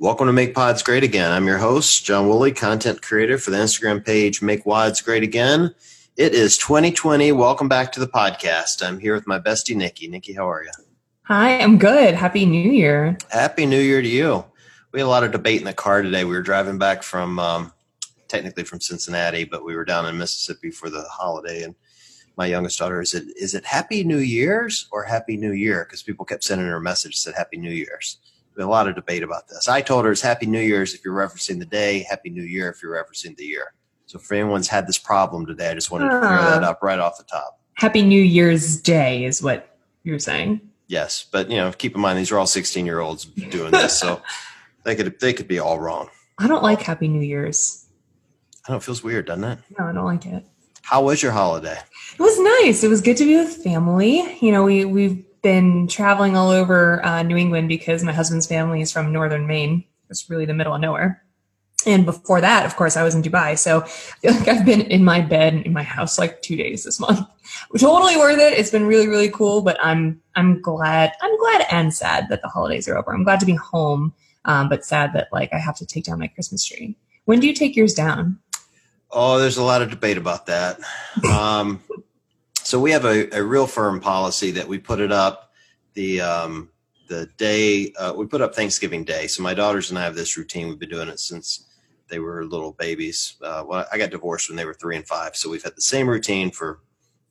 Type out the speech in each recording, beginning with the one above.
Welcome to Make Pods Great Again. I'm your host, John Woolley, content creator for the Instagram page Make WODs Great Again. It is 2020. Welcome back to the podcast. I'm here with my bestie, Nikki. Nikki, how are you? Hi, I'm good. Happy New Year. Happy New Year to you. We had a lot of debate in the car today. We were driving back from, technically from Cincinnati, but we were down in Mississippi for the holiday, and my youngest daughter said, is it Happy New Year's or Happy New Year? Because people kept sending her a message that said Happy New Year's. There's a lot of debate about this. I told her it's Happy New Year's if you're referencing the day, Happy New Year if you're referencing the year. So if anyone's had this problem today, I just wanted to clear that up right off the top. Happy New Year's Day is what you're saying. Yes, but you know, keep in mind these are all 16-year-olds doing this, so they could be all wrong. I don't like Happy New Year's. I know, it feels weird, doesn't it? No, I don't like it. How was your holiday? It was nice. It was good to be with family. You know, we've been traveling all over New England because my husband's family is from northern Maine. It's really the middle of nowhere. And before that, of course, I was in Dubai. So I feel like I've been in my bed in my house like 2 days this month. Totally worth it. It's been really, really cool. But I'm glad and sad that the holidays are over. I'm glad to be home, but sad that like I have to take down my Christmas tree. When do you take yours down? Oh, there's a lot of debate about that. So we have a real firm policy that we put it up the day we put up Thanksgiving Day. So my daughters and I have this routine. We've been doing it since they were little babies. Well, I got divorced when they were 3 and 5. So we've had the same routine for,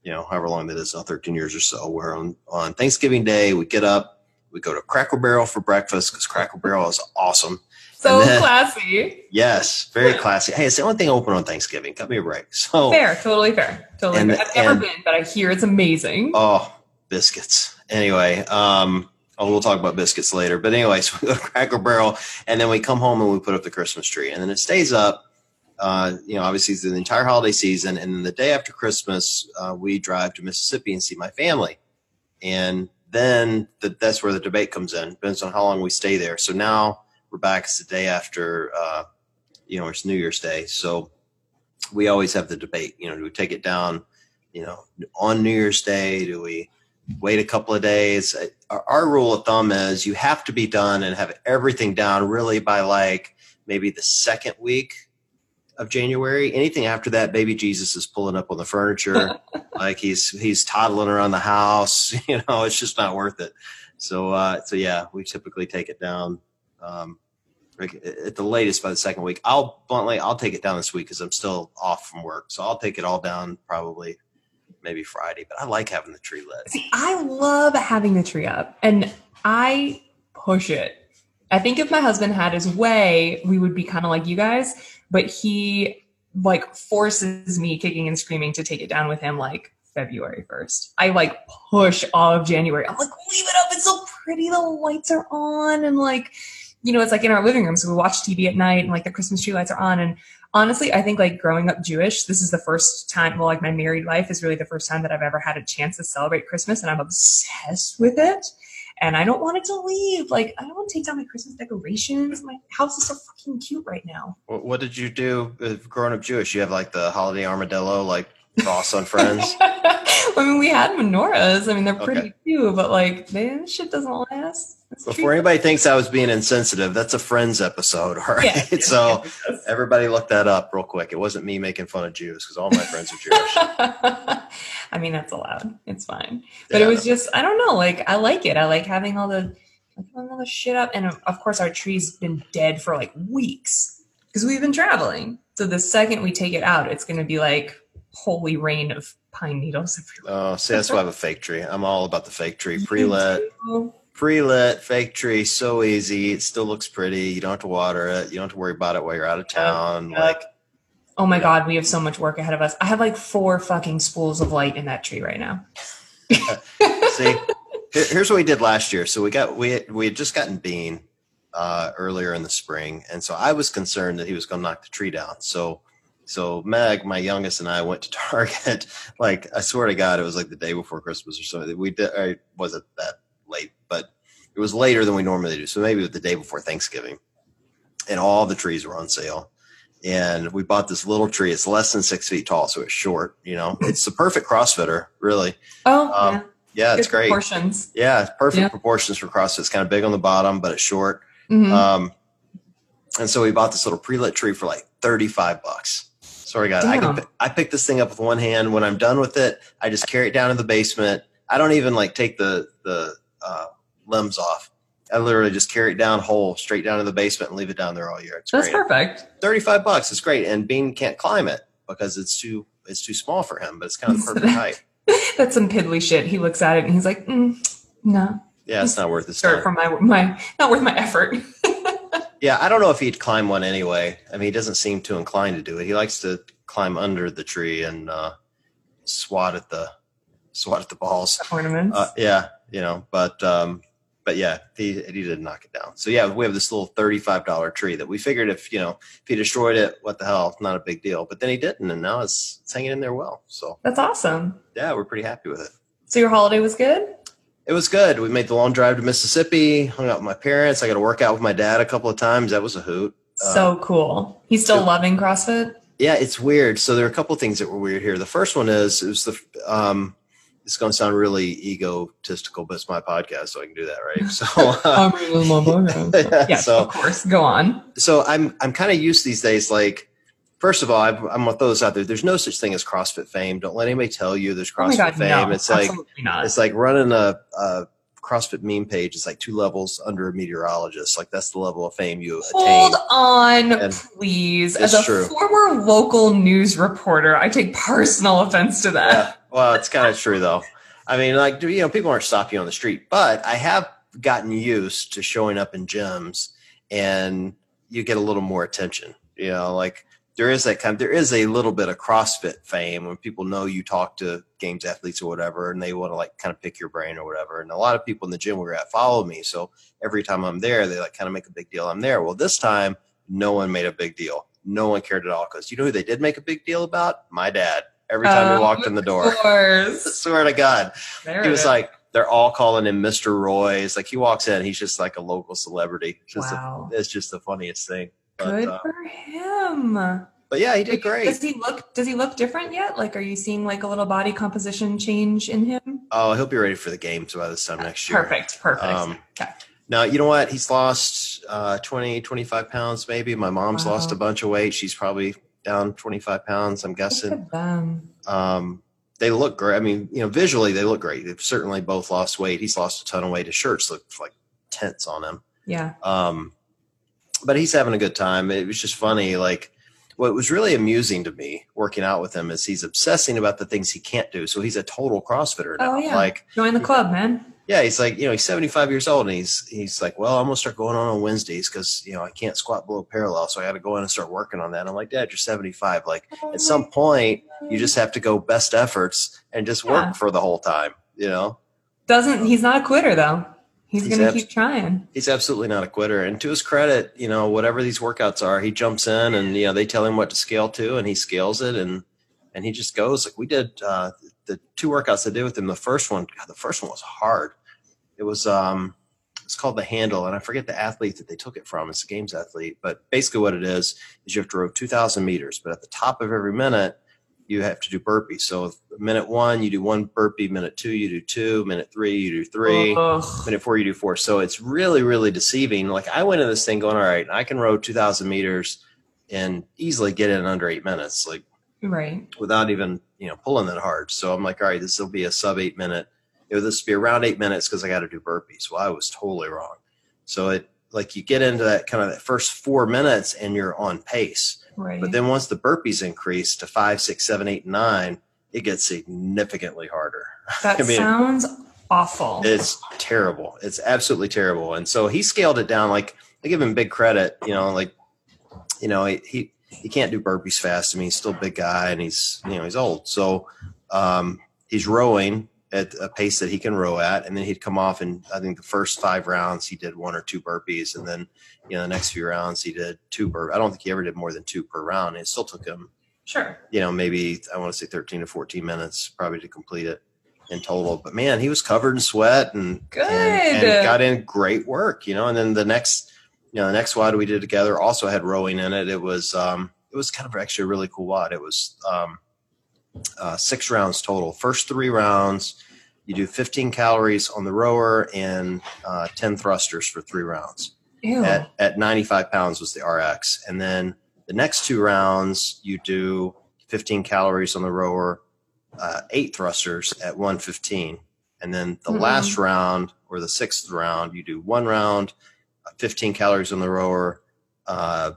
you know, however long that is now, 13 years or so. Where on Thanksgiving Day, we get up, we go to Cracker Barrel for breakfast because Cracker Barrel is awesome. So then, classy. Yes, very classy. Hey, it's the only thing open on Thanksgiving. Cut me a break. So Fair. I've never been, but I hear it's amazing. Oh, biscuits. Anyway, we'll talk about biscuits later. But anyway, so we go to Cracker Barrel, and then we come home and we put up the Christmas tree. And then it stays up, you know, obviously through the entire holiday season. And then the day after Christmas, we drive to Mississippi and see my family. And then that's where the debate comes in. Depends on how long we stay there. So now we're back. It's the day after, you know, it's New Year's Day. So we always have the debate, you know, do we take it down, you know, on New Year's Day? Do we wait a couple of days? Our rule of thumb is you have to be done and have everything down really by like maybe the second week of January. Anything after that, baby Jesus is pulling up on the furniture. Like he's toddling around the house, you know, it's just not worth it. So, yeah, we typically take it down. At the latest by the second week. I'll take it down this week because I'm still off from work, so I'll take it all down probably maybe Friday. But I like having the tree lit. See, I love having the tree up, and I push it. I think if my husband had his way, we would be kind of like you guys, but he like forces me kicking and screaming to take it down with him. Like February 1st. I like push all of January. I'm like, leave it up. It's so pretty. The lights are on, and like, you know, it's like in our living room. So we watch TV at night and like the Christmas tree lights are on. And honestly, I think like growing up Jewish, this is the first time, well, like my married life is really the first time that I've ever had a chance to celebrate Christmas, and I'm obsessed with it. And I don't want it to leave. Like, I don't want to take down my Christmas decorations. My house is so fucking cute right now. What did you do growing up Jewish? You have like the holiday armadillo, like cross on friends? I mean, we had menorahs. I mean, they're pretty too, but like, man, shit doesn't last. Before anybody thinks I was being insensitive, that's a Friends episode, all right? Yeah, so everybody look that up real quick. It wasn't me making fun of Jews because all my friends are Jewish. I mean, that's allowed. It's fine. But yeah, it was just, I don't know. Like, I like it. I like having all the shit up. And of course, our tree's been dead for like weeks because we've been traveling. So the second we take it out, it's going to be like holy rain of pine needles. Oh, see, that's why I have a fake tree. I'm all about the fake tree. Pre-lit, fake tree, so easy. It still looks pretty. You don't have to water it. You don't have to worry about it while you're out of town. Yeah. Like, oh my God, we have so much work ahead of us. I have like 4 fucking spools of light in that tree right now. See, here's what we did last year. So we had just gotten Bean earlier in the spring, and so I was concerned that he was going to knock the tree down. So Meg, my youngest, and I went to Target. Like, I swear to God, it was like the day before Christmas or something. We did. It wasn't that late, but it was later than we normally do. So maybe the day before Thanksgiving, and all the trees were on sale, and we bought this little tree. It's less than 6 feet tall, so it's short. You know, it's the perfect CrossFitter, really. Oh, yeah, it's great. Proportions. Yeah, it's perfect proportions for CrossFit. It's kind of big on the bottom, but it's short. Mm-hmm. And so we bought this little pre-lit tree for like $35. Sorry, guys. I pick this thing up with one hand. When I'm done with it, I just carry it down in the basement. I don't even like take the limbs off. I literally just carry it down whole, straight down to the basement and leave it down there all year. It's That's great. Perfect. $35. It's great. And Bean can't climb it because it's too small for him, but it's kind of the perfect height. That's some piddly shit. He looks at it and he's like, no. Yeah, it's not worth it. Not worth my effort. Yeah, I don't know if he'd climb one anyway. I mean, he doesn't seem too inclined to do it. He likes to climb under the tree and swat at the balls. Ornaments. Yeah, you know, but yeah, he didn't knock it down. So yeah, we have this little $35 tree that we figured if he destroyed it, what the hell, not a big deal. But then he didn't, and now it's hanging in there well. So that's awesome. Yeah, we're pretty happy with it. So your holiday was good? It was good. We made the long drive to Mississippi, hung out with my parents. I got to work out with my dad a couple of times. That was a hoot. So cool. He's still loving CrossFit? Yeah, it's weird. So there are a couple of things that were weird here. The first one is it's going to sound really egotistical, but it's my podcast, so I can do that, right? So, I'm really my podcast. Yeah, of course. Go on. So I'm kind of used these days. Like, first of all, I'm going to throw this out there. There's no such thing as CrossFit fame. Don't let anybody tell you there's CrossFit fame. No, it's like not. It's like running a CrossFit meme page. It's like 2 levels under a meteorologist. Like, that's the level of fame you attain. Hold on, and please. As a former local news reporter, I take personal offense to that. Yeah. Well, it's kind of true, though. I mean, like, people aren't stopping you on the street, but I have gotten used to showing up in gyms and you get a little more attention. You know, like there is a little bit of CrossFit fame when people know you talk to Games athletes or whatever, and they want to like kind of pick your brain or whatever. And a lot of people in the gym we were at follow me. So every time I'm there, they like kind of make a big deal. I'm there. Well, this time no one made a big deal. No one cared at all. 'Cause you know who they did make a big deal about? My dad. Every time he walked in the door, I swear to God, he was like, they're all calling him Mr. Roy's. Like, he walks in, he's just like a local celebrity. It's just the funniest thing. Good for him. But yeah, he did great. Does he look different yet? Like, are you seeing like a little body composition change in him? Oh, he'll be ready for the Games by this time next year. Perfect. Okay. Now, you know what? He's lost 20, 25 pounds maybe. My mom's lost a bunch of weight. She's probably down 25 pounds, I'm guessing. They look great. I mean, visually they look great. They've certainly both lost weight. He's lost a ton of weight. His shirts look like tents on him. Yeah. But he's having a good time. It was just funny. Like, what was really amusing to me working out with him is he's obsessing about the things he can't do. So he's a total CrossFitter now. Oh, yeah. Like, join the club, man. Yeah. He's like, he's 75 years old and he's like, well, I'm going to start going on Wednesdays because, I can't squat below parallel. So I got to go in and start working on that. And I'm like, Dad, you're 75. Like, at some point you just have to go best efforts and just work for the whole time, He's not a quitter though. He's going to keep trying. He's absolutely not a quitter. And to his credit, whatever these workouts are, he jumps in and, they tell him what to scale to and he scales it and he just goes. Like, we did the 2 workouts I did with him. The first one was hard. It was, it's called the handle. And I forget the athlete that they took it from. It's a Games athlete. But basically what it is you have to row 2,000 meters. But at the top of every minute, you have to do burpees. So minute 1, you do 1 burpee. Minute 2, you do 2. Minute 3, you do 3. Minute 4, you do 4. So it's really, really deceiving. Like, I went in this thing going, all right, I can row 2,000 meters and easily get in under 8 minutes. Like, right. Without even, pulling that hard. So I'm like, all right, this will be a sub 8 minute. This will be around 8 minutes because I got to do burpees. Well, I was totally wrong. So it, like, you get into that kind of that first 4 minutes and you're on pace. Right. But then once the burpees increase to 5, 6, 7, 8, 9, it gets significantly harder. That sounds awful. It's terrible. It's absolutely terrible. And so he scaled it down. Like, I give him big credit, he can't do burpees fast. I mean, he's still a big guy and he's old. So, he's rowing at a pace that he can row at. And then he'd come off and I think the first 5 rounds he did 1 or 2 burpees. And then, the next few rounds he did 2 burpees. I don't think he ever did more than 2 per round. It still took him, maybe I want to say 13 to 14 minutes probably to complete it in total. But man, he was covered in sweat and good and got in great work, and then the next WOD we did together also had rowing in it. It was kind of actually a really cool WOD. It was, 6 rounds total. First 3 rounds, you do 15 calories on the rower and 10 thrusters for 3 rounds. at 95 pounds was the RX. And then the next two rounds, you do 15 calories on the rower, 8 thrusters at 115. And then the last round, or the sixth round, you do one round, 15 calories on the rower,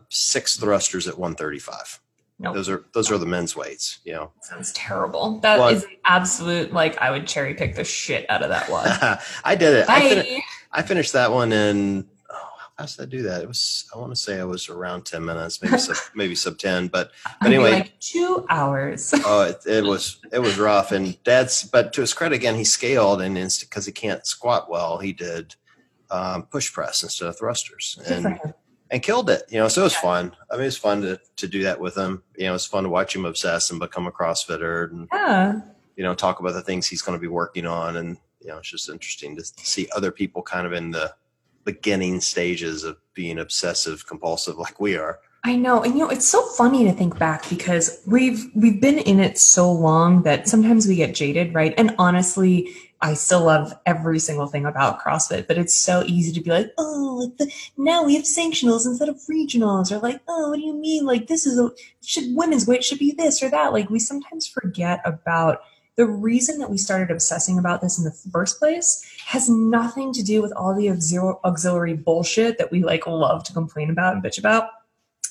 6 thrusters at 135. Nope. Those are the men's weights, you know. Sounds terrible. That is an absolute, like, I would cherry pick the shit out of that one. I did it. I finished that one in, how did I do that? It was, I want to say I was around 10 minutes, maybe sub 10, but anyway, like 2 hours. Oh, it was rough. And Dad's, but to his credit, again, he scaled, and because he can't squat well, he did push press instead of thrusters. And killed it, you know, so it was fun. I mean, it was fun to do that with him. You know, it's fun to watch him obsess and become a CrossFitter and, you know, talk about the things he's going to be working on. And, you know, it's just interesting to see other people kind of in the beginning stages of being obsessive compulsive like we are. I know. And, you know, it's so funny to think back because we've been in it so long that sometimes we get jaded, right? And honestly, I still love every single thing about CrossFit, but it's so easy to be like, oh, now we have sanctionals instead of regionals, or like, oh, what do you mean? Like, women's weight should be this or that. Like, we sometimes forget about the reason that we started obsessing about this in the first place has nothing to do with all the auxiliary bullshit that we like love to complain about and bitch about.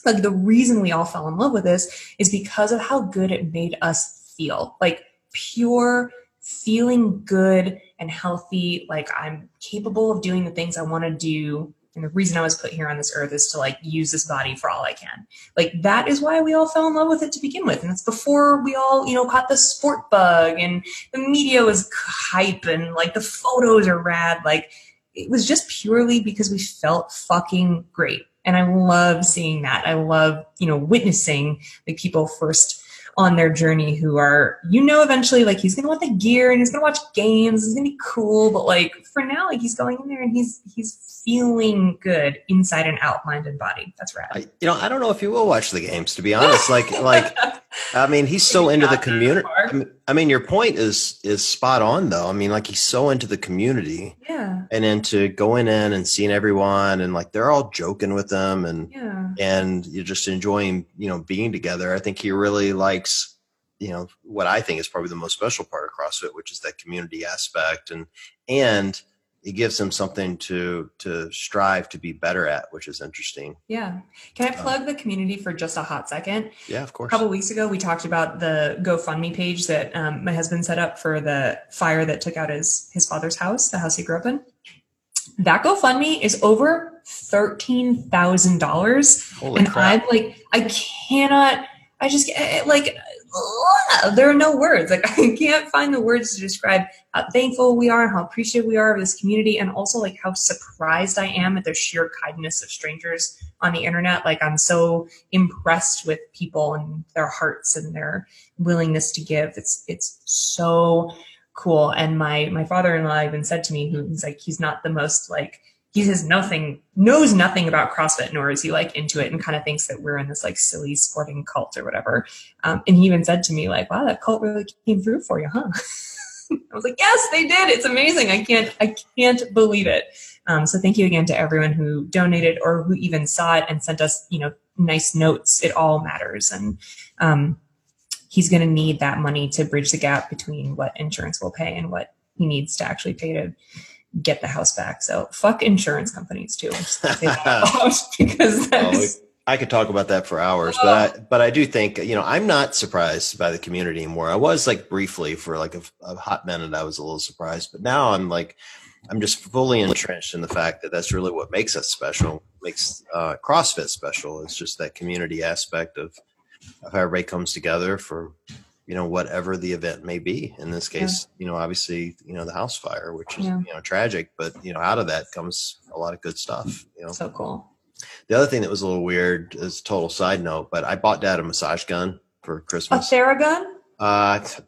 Like, the reason we all fell in love with this is because of how good it made us feel, like pure feeling good and healthy, like I'm capable of doing the things I want to do. And the reason I was put here on this earth is to like use this body for all I can. Like, that is why we all fell in love with it to begin with. And it's before we all, you know, caught the sport bug and the media was hype and like the photos are rad. Like, it was just purely because we felt fucking great. And I love seeing that. I love, you know, witnessing like people first on their journey who are, you know, eventually like he's going to want the gear and he's going to watch games. It's going to be cool. But like for now, like he's going in there and he's feeling good inside and out, mind and body. That's rad. You know, I don't know if you will watch the games, to be honest. Like, I mean, he's so into the community. I mean, your point is spot on though. I mean, like he's so into the community and into going in and seeing everyone and like, they're all joking with them and you're just enjoying, you know, being together. I think he really likes, you know, what I think is probably the most special part of CrossFit, which is that community aspect, and it gives him something to strive to be better at, which is interesting. Yeah. Can I plug the community for just a hot second? Yeah, of course. A couple weeks ago, we talked about the GoFundMe page that my husband set up for the fire that took out his father's house, the house he grew up in. That GoFundMe is over $13,000. Holy crap. I'm like, there are no words. Like, I can't find the words to describe how thankful we are and how appreciative we are of this community, and also like how surprised I am at the sheer kindness of strangers on the internet. Like, I'm so impressed with people and their hearts and their willingness to give. It's so cool. And my father-in-law even said to me, he's like, he's not the most like, he says knows nothing about CrossFit, nor is he like into it, and kind of thinks that we're in this like silly sporting cult or whatever. And he even said to me like, wow, that cult really came through for you, huh? I was like, yes, they did. It's amazing. I can't believe it. So thank you again to everyone who donated or who even saw it and sent us, you know, nice notes. It all matters. And, he's going to need that money to bridge the gap between what insurance will pay and what he needs to actually pay to get the house back. So fuck insurance companies too. Because I could talk about that for hours, but I do think, you know, I'm not surprised by the community anymore. I was like briefly for like a hot minute, I was a little surprised, but now I'm like, I'm just fully entrenched in the fact that that's really what makes us special, makes CrossFit special. It's just that community aspect of how everybody comes together for, you know, whatever the event may be. In this case, you know, obviously, you know, the house fire, which is, you know, tragic, but, you know, out of that comes a lot of good stuff, you know. So cool. The other thing that was a little weird is a total side note, but I bought Dad a massage gun for Christmas. A Theragun?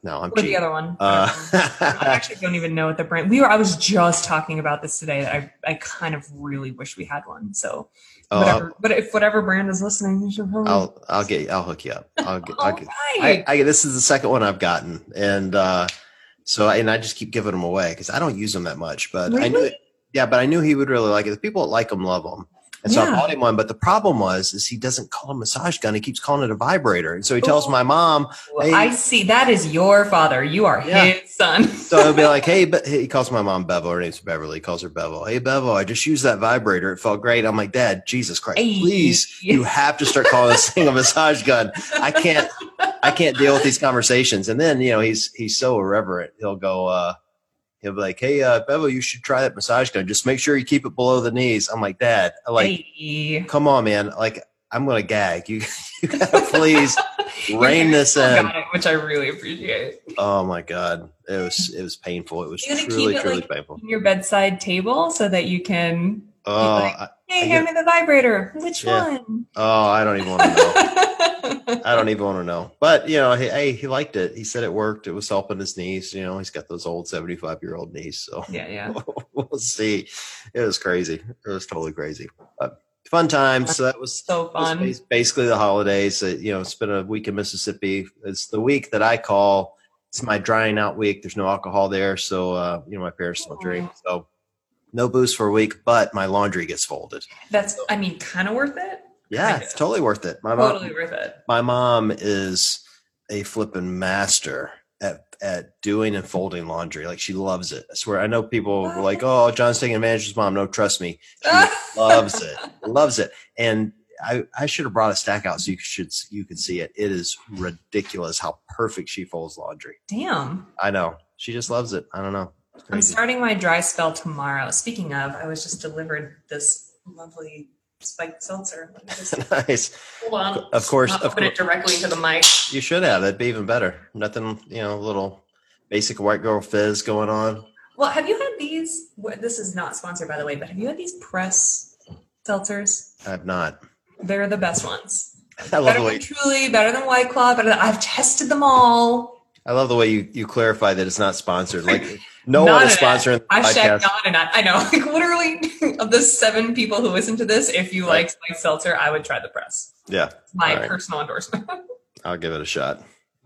No, I'm cheap. Or the other one? I actually don't even know what the brand. I was just talking about this today that I kind of really wish we had one. So but if whatever brand is listening, you should probably... I'll hook you up. This is the second one I've gotten. And I just keep giving them away because I don't use them that much, but really? I knew he would really like it. The people that like them, love them. And so I bought him one, but the problem was, is he doesn't call it a massage gun. He keeps calling it a vibrator. And so he tells my mom, hey, I see, that is your father. You are his son. So he'll be like, hey, but he calls my mom Bevel. Her name's Beverly. He calls her Bevel. Hey, Bevel, I just used that vibrator. It felt great. I'm like, Dad, Jesus Christ, please, you have to start calling this thing a massage gun. I can't deal with these conversations. And then, you know, he's so irreverent. He'll go, he'll be like, hey, Bevo, you should try that massage gun. Just make sure you keep it below the knees. I'm like, Dad, come on, man. Like, I'm going to gag. You gotta please rein this in. Got it, which I really appreciate. Oh my God. It was painful. It was truly painful. On your bedside table so that you can, hand me the vibrator. Which one? Oh, I don't even want to know. I don't even want to know. But, you know, hey, he liked it. He said it worked. It was helping his knees. You know, he's got those old 75-year-old knees. So yeah. We'll see. It was crazy. It was totally crazy. But fun time. So that was so fun. Was basically the holidays. You know, spent a week in Mississippi. It's the week that I call, it's my drying out week. There's no alcohol there. So, you know, my parents don't drink. So no booze for a week, but my laundry gets folded. Kind of worth it. Yeah, it's totally worth it. My mom is a flipping master at doing and folding laundry. Like, she loves it. I swear. I know people were like, oh, John's taking advantage of his mom. No, trust me. She loves it. Loves it. And I should have brought a stack out so you can see it. It is ridiculous how perfect she folds laundry. Damn. I know. She just loves it. I don't know. I'm starting my dry spell tomorrow. Speaking of, I was just delivered this lovely spiked seltzer. Nice. Hold on. Of course. I'll put it directly into the mic. You should have. That'd be even better. Nothing, you know, little basic white girl fizz going on. Well, have you had these? This is not sponsored, by the way, but have you had these Press seltzers? I have not. They're the best ones. I love the way. Truly better than White Claw. I've tested them all. I love the way you clarify that it's not sponsored. Like, no one is sponsoring the podcast. Hashtag not, and I know. Like, literally, of the 7 people who listen to this, if you like spiked seltzer, I would try the Press. Yeah. My personal endorsement. I'll give it a shot.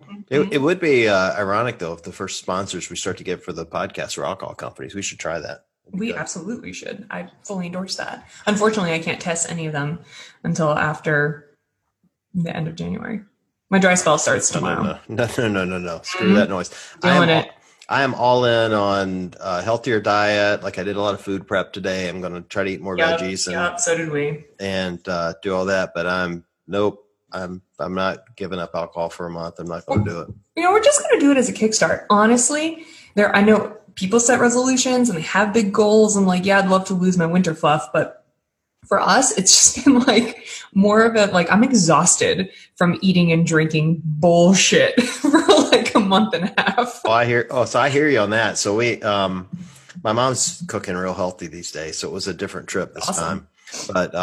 Mm-hmm. It would be ironic, though, if the first sponsors we start to get for the podcast are alcohol companies. We should try that. We absolutely should. I fully endorse that. Unfortunately, I can't test any of them until after the end of January. My dry spell starts tomorrow. No. Screw that noise. I am all in on a healthier diet. Like, I did a lot of food prep today. I'm going to try to eat more veggies. Yeah, so did we. And do all that. But I'm not giving up alcohol for a month. I'm not going to do it. You know, we're just going to do it as a kickstart. Honestly, I know people set resolutions and they have big goals. And like, I'd love to lose my winter fluff. But for us, it's just been like more of a, like, I'm exhausted from eating and drinking bullshit for like a month and a half. Well, I hear you on that. So we, my mom's cooking real healthy these days. So it was a different trip this time, but,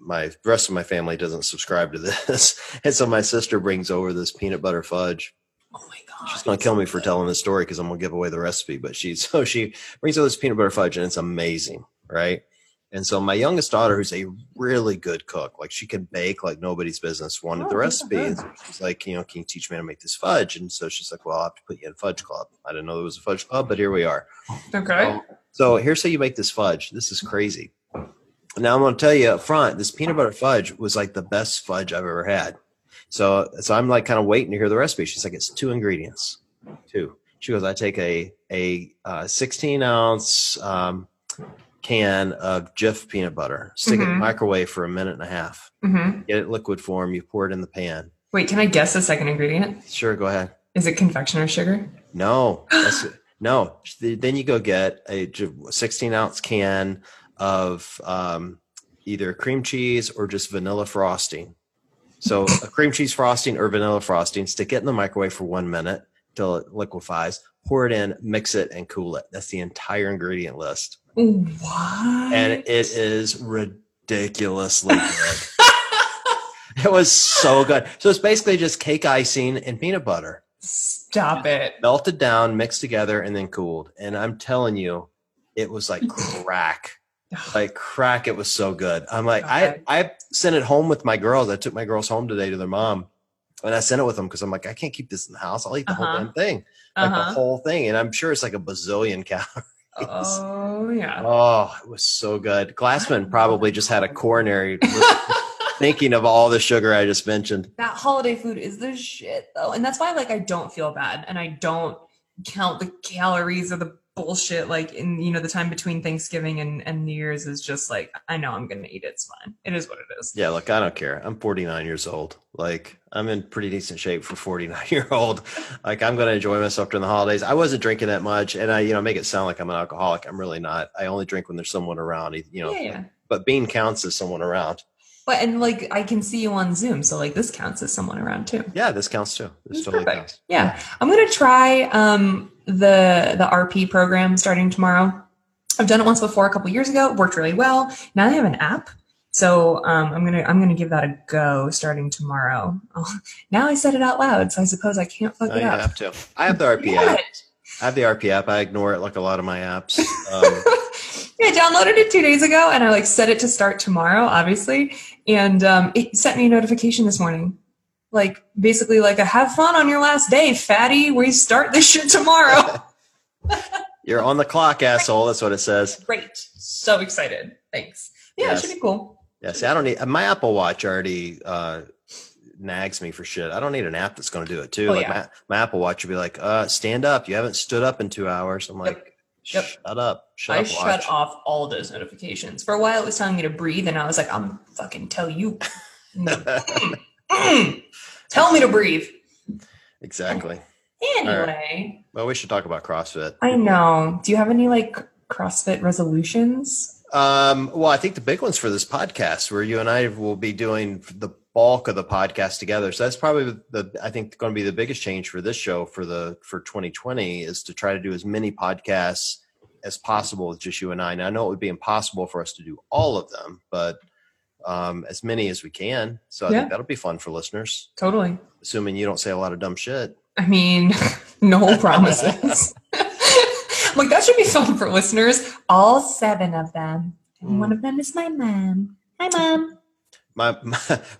my rest of my family doesn't subscribe to this. And so my sister brings over this peanut butter fudge. Oh my God. She's going to kill me for telling this story, 'cause I'm going to give away the recipe, but she brings over this peanut butter fudge and it's amazing. Right. And so my youngest daughter, who's a really good cook, like she can bake like nobody's business, wanted the recipe. And so she's like, you know, can you teach me how to make this fudge? And so she's like, well, I'll have to put you in fudge club. I didn't know there was a fudge club, but here we are. Okay. So here's how you make this fudge. This is crazy. Now I'm going to tell you up front, this peanut butter fudge was like the best fudge I've ever had. So I'm like kind of waiting to hear the recipe. She's like, it's 2 ingredients. 2. She goes, I take a 16 ounce, can of Jif peanut butter, stick it in the microwave for a minute and a half, get it liquid form, you pour it in the pan. Wait, can I guess the second ingredient? Sure, go ahead. Is it confectioner's sugar? No. No. Then you go get a 16 ounce can of either cream cheese or just vanilla frosting. So a cream cheese frosting or vanilla frosting, stick it in the microwave for 1 minute till it liquefies, pour it in, mix it, and cool it. That's the entire ingredient list. What? And it is ridiculously good. It was so good. So it's basically just cake icing and peanut butter. Stop it. Melted down, mixed together, and then cooled. And I'm telling you, it was like crack. Like crack. It was so good. I'm like, okay. I sent it home with my girls. I took my girls home today to their mom. And I sent it with them because I'm like, I can't keep this in the house. I'll eat the whole damn thing. Like the whole thing. And I'm sure it's like a bazillion calories. Oh, yeah. Oh, it was so good. Glassman probably just had a coronary thinking of all the sugar I just mentioned. That holiday food is the shit, though. And that's why, like, I don't feel bad. And I don't count the calories or the bullshit. Like, in, you know, the time between Thanksgiving and New Year's is just like, I know I'm going to eat it. It's fine. It is what it is. Yeah, look, I don't care. I'm 49 years old. Like, I'm in pretty decent shape for 49-year-old. Like, I'm going to enjoy myself during the holidays. I wasn't drinking that much. And I, you know, make it sound like I'm an alcoholic. I'm really not. I only drink when there's someone around, you know, yeah. But Bean counts as someone around. But, and like, I can see you on Zoom. So like, this counts as someone around too. Yeah, this counts too. This totally counts. Yeah. I'm going to try the RP program starting tomorrow. I've done it once before a couple years ago. It worked really well. Now I have an app. So I'm going to give that a go starting tomorrow. Oh, now I said it out loud. So I suppose I can't fuck it up. Have to. I have the RP app. I have the RP app. I ignore it like a lot of my apps. I downloaded it 2 days ago and I like set it to start tomorrow, obviously. And it sent me a notification this morning. Like basically like, have fun on your last day, fatty. We start this shit tomorrow. You're on the clock, asshole. That's what it says. Great. So excited. Thanks. Yeah, yes. It should be cool. Yeah, see, I don't need my Apple Watch already nags me for shit. I don't need an app that's going to do it too. Oh, like yeah. my Apple Watch would be like, stand up. You haven't stood up in 2 hours. I'm like, Yep. Shut off all those notifications. For a while, it was telling me to breathe, and I was like, I'm going to fucking tell you. Tell me to breathe. Exactly. Anyway. Right. Well, we should talk about CrossFit. I know. Do you have any, like, CrossFit resolutions? Well, I think the big one's for this podcast, where you and I will be doing the bulk of the podcast together. So that's probably going to be the biggest change for this show for 2020 is to try to do as many podcasts as possible with just you and I. Now I know it would be impossible for us to do all of them, but as many as we can. So I think that'll be fun for listeners. Totally. Assuming you don't say a lot of dumb shit. I mean, no promises. Like that should be fun for listeners. All 7 of them. And one of them is my mom. Hi, mom.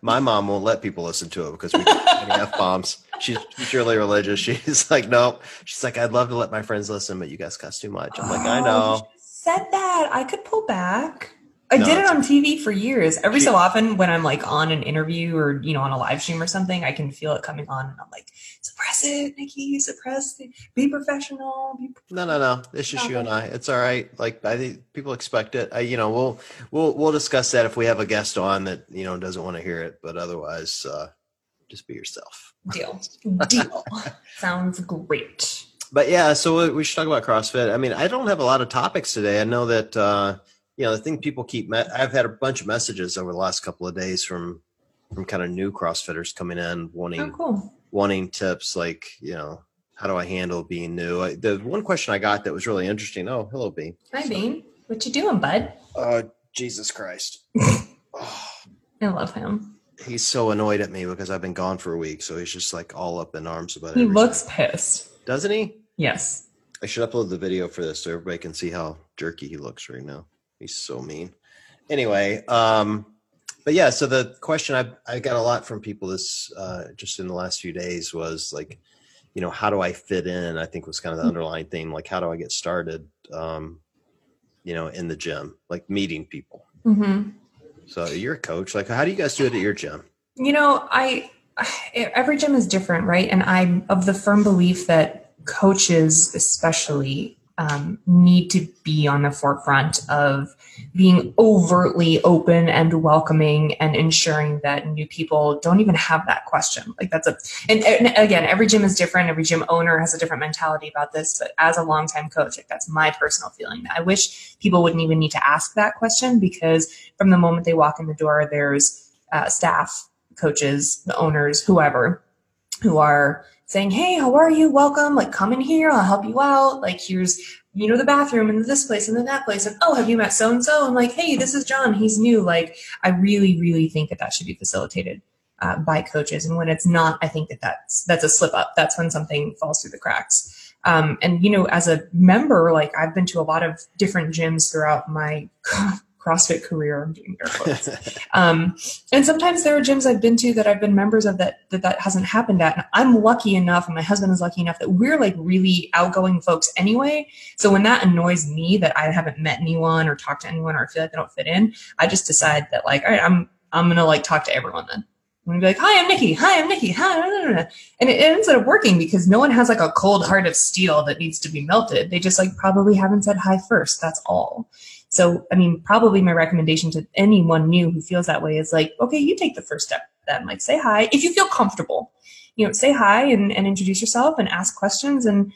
My mom won't let people listen to it because we have F-bombs. She's really religious. She's like, nope. She's like, I'd love to let my friends listen, but you guys cuss too much. I'm like, I know. You said that. I could pull back. I did it on TV for years. Every so often when I'm like on an interview or, you know, on a live stream or something, I can feel it coming on and I'm like, suppress it, Nikki, suppress it. Be professional. No. It's just you and I. It's all right. Like I think people expect it. We'll discuss that if we have a guest on that, you know, doesn't want to hear it, but otherwise just be yourself. Deal. Sounds great. But yeah, so we should talk about CrossFit. I mean, I don't have a lot of topics today. I know that, you know, the thing people keep, I've had a bunch of messages over the last couple of days from kind of new CrossFitters coming in wanting tips like, you know, how do I handle being new? The one question I got that was really interesting. Oh, hello, Bean. Hi, Bean. What you doing, bud? Jesus Christ. I love him. He's so annoyed at me because I've been gone for a week. So he's just like all up in arms about it. He looks pissed. Doesn't he? Yes. I should upload the video for this so everybody can see how jerky he looks right now. He's so mean. Anyway, but yeah, so the question I got a lot from people this just in the last few days was like, you know, how do I fit in? I think was kind of the underlying theme. Like, how do I get started, you know, in the gym, like meeting people. Mm-hmm. So you're a coach. Like, how do you guys do it at your gym? You know, every gym is different, right? And I'm of the firm belief that coaches especially need to be on the forefront of being overtly open and welcoming and ensuring that new people don't even have that question. Like that's and again, every gym is different. Every gym owner has a different mentality about this, but as a longtime coach, like that's my personal feeling. I wish people wouldn't even need to ask that question because from the moment they walk in the door, there's staff, coaches, the owners, whoever, who are saying, hey, how are you? Welcome. Like, come in here. I'll help you out. Like, here's, you know, the bathroom and this place and then that place. And, oh, have you met so-and-so? And like, hey, this is John. He's new. Like, I really, really think that should be facilitated by coaches. And when it's not, I think that that's a slip up. That's when something falls through the cracks. And, you know, as a member, like I've been to a lot of different gyms throughout my CrossFit career. I'm doing air quotes. And sometimes there are gyms I've been to that I've been members of that hasn't happened at. And I'm lucky enough, and my husband is lucky enough, that we're like really outgoing folks anyway. So when that annoys me that I haven't met anyone or talked to anyone or I feel like I don't fit in, I just decide that like, all right, I'm going to like talk to everyone then. I'm going to be like, hi, I'm Nikki. Hi, I'm Nikki. Hi. And it ends up working because no one has like a cold heart of steel that needs to be melted. They just like probably haven't said hi first. That's all. So, I mean, probably my recommendation to anyone new who feels that way is like, okay, you take the first step then. Like say hi. If you feel comfortable, you know, say hi and introduce yourself and ask questions. And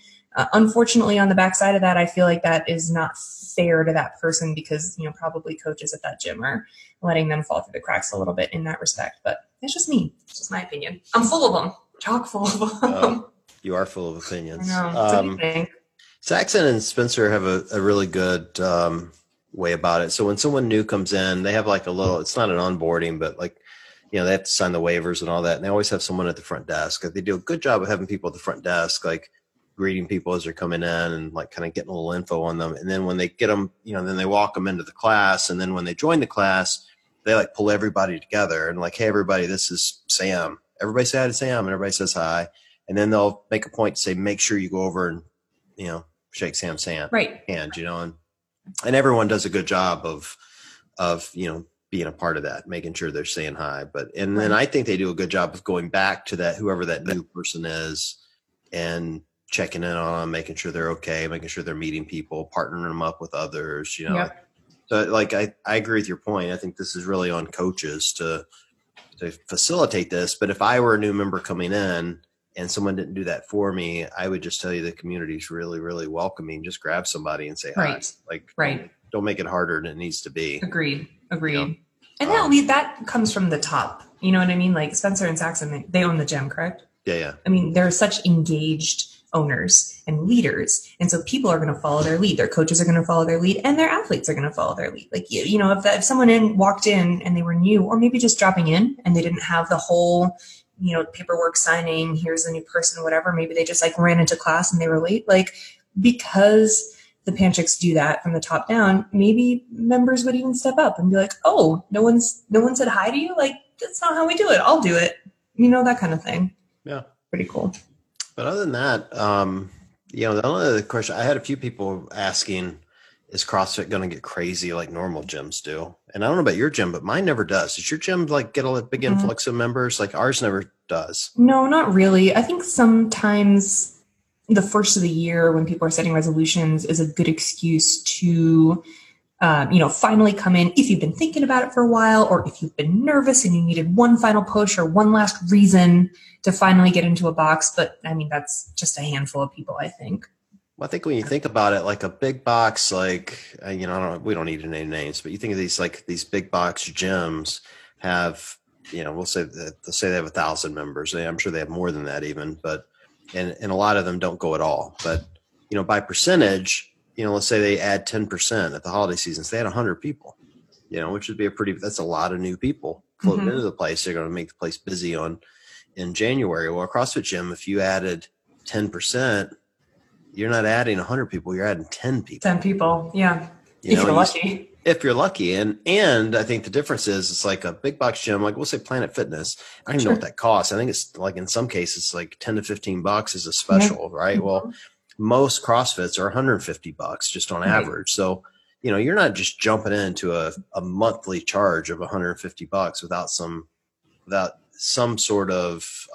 unfortunately on the backside of that, I feel like that is not fair to that person because, you know, probably coaches at that gym are letting them fall through the cracks a little bit in that respect. But that's just me. It's just my opinion. I'm full of them. Chock full of them. You are full of opinions. I know. Saxon and Spencer have a really good way about it. So when someone new comes in, they have like a little, it's not an onboarding, but like, you know, they have to sign the waivers and all that. And they always have someone at the front desk. They do a good job of having people at the front desk, like greeting people as they're coming in and like kind of getting a little info on them. And then when they get them, you know, then they walk them into the class. And then when they join the class, they like pull everybody together and like, hey, everybody, this is Sam. Everybody say hi to Sam, and everybody says hi. And then they'll make a point to say, make sure you go over and, you know, shake Sam's hand. Right. And, you know, and everyone does a good job of, you know, being a part of that, making sure they're saying hi. But, and then I think they do a good job of going back to that, whoever that new person is, and checking in on them, making sure they're okay, making sure they're meeting people, partnering them up with others, you know. Yep. So like, I agree with your point. I think this is really on coaches to facilitate this. But if I were a new member coming in and someone didn't do that for me, I would just tell you the community is really, really welcoming. Just grab somebody and say, right. Hi. Like, right. Don't make it harder than it needs to be. Agreed. You know? And that comes from the top. You know what I mean? Like Spencer and Saxon, they own the gym, correct? Yeah. Yeah. I mean, they're such engaged owners and leaders. And so people are going to follow their lead. Their coaches are going to follow their lead, and their athletes are going to follow their lead. Like, you know, if someone walked in and they were new, or maybe just dropping in and they didn't have the whole, you know, paperwork signing, here's the new person, whatever, maybe they just like ran into class and they were late. Like, because the Panchicks do that from the top down, maybe members would even step up and be like, oh, no one said hi to you. Like, that's not how we do it. I'll do it. You know, that kind of thing. Yeah. Pretty cool. But other than that, you know, the only other question I had, a few people asking, is CrossFit going to get crazy like normal gyms do? And I don't know about your gym, but mine never does. Does your gym like get a big influx of members? Like ours never does. No, not really. I think sometimes the first of the year when people are setting resolutions is a good excuse to, you know, finally come in if you've been thinking about it for a while, or if you've been nervous and you needed one final push or one last reason to finally get into a box. But I mean, that's just a handful of people, I think. Well, I think when you think about it, like a big box, like, you know, we don't need to name names, but you think of these, like these big box gyms have, you know, they'll say they have 1,000 members. I'm sure they have more than that even, but, and a lot of them don't go at all, but, you know, by percentage, you know, let's say they add 10% at the holiday season. So they had 100 people, you know, which would be that's a lot of new people floating into the place. They're going to make the place busy in January. Well, a CrossFit gym, if you added 10%, you're not adding 100 people, you're adding 10 people. 10 people, yeah. You know, if you're lucky. And I think the difference is it's like a big box gym, like we'll say Planet Fitness. I don't even know what that costs. I think it's like in some cases like $10 to $15 is a special, right? Mm-hmm. Well, most CrossFits are $150 just on average. So, you know, you're not just jumping into a monthly charge of $150 without some sort of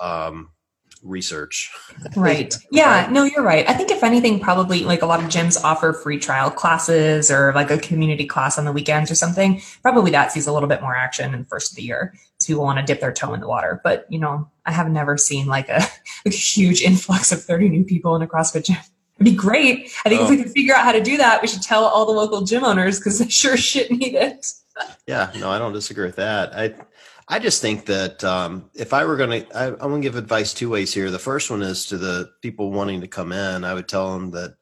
research. Right. Yeah, no, you're right. I think if anything, probably like a lot of gyms offer free trial classes or like a community class on the weekends or something. Probably that sees a little bit more action in the first of the year. So people want to dip their toe in the water. But, you know, I have never seen like a huge influx of 30 new people in a CrossFit gym. It'd be great. I think if we could figure out how to do that, we should tell all the local gym owners because they sure as shit need it. Yeah, no, I don't disagree with that. I just think that if I were going to, I'm going to give advice two ways here. The first one is to the people wanting to come in. I would tell them that,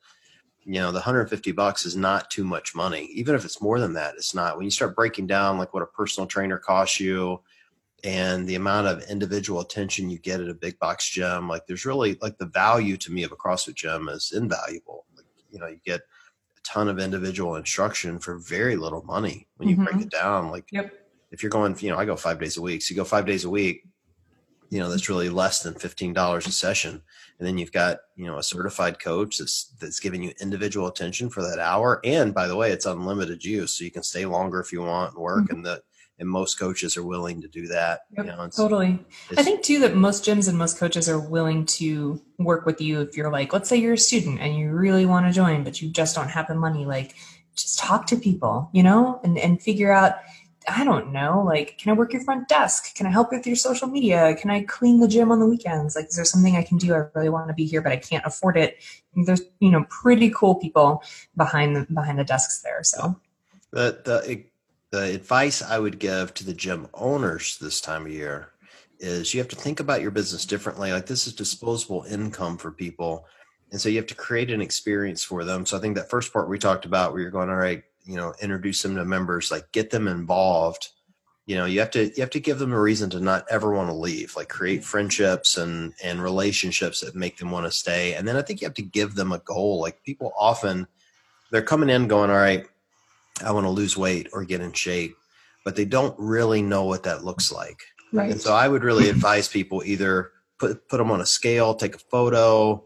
you know, the $150 is not too much money. Even if it's more than that, it's not. When you start breaking down like what a personal trainer costs you and the amount of individual attention you get at a big box gym, like there's really like the value to me of a CrossFit gym is invaluable. Like, you know, you get ton of individual instruction for very little money when you break it down. Like if you're going, you know, I go 5 days a week. So you go 5 days a week, you know, that's really less than $15 a session. And then you've got, you know, a certified coach that's giving you individual attention for that hour. And by the way, it's unlimited use. So you can stay longer if you want and work. And and most coaches are willing to do that. You know, totally. I think too, that most gyms and most coaches are willing to work with you. If you're like, let's say you're a student and you really want to join, but you just don't have the money, like just talk to people, you know, and figure out, I don't know, like, can I work your front desk? Can I help with your social media? Can I clean the gym on the weekends? Like, is there something I can do? I really want to be here, but I can't afford it. There's, you know, pretty cool people behind the desks there. So the advice I would give to the gym owners this time of year is you have to think about your business differently. Like, this is disposable income for people. And so you have to create an experience for them. So I think that first part we talked about where you're going, all right, you know, introduce them to members, like get them involved. You know, you have to give them a reason to not ever want to leave, like create friendships and relationships that make them want to stay. And then I think you have to give them a goal. Like, people often, they're coming in going, all right, I want to lose weight or get in shape, but they don't really know what that looks like. Right. And so I would really advise people either put them on a scale, take a photo,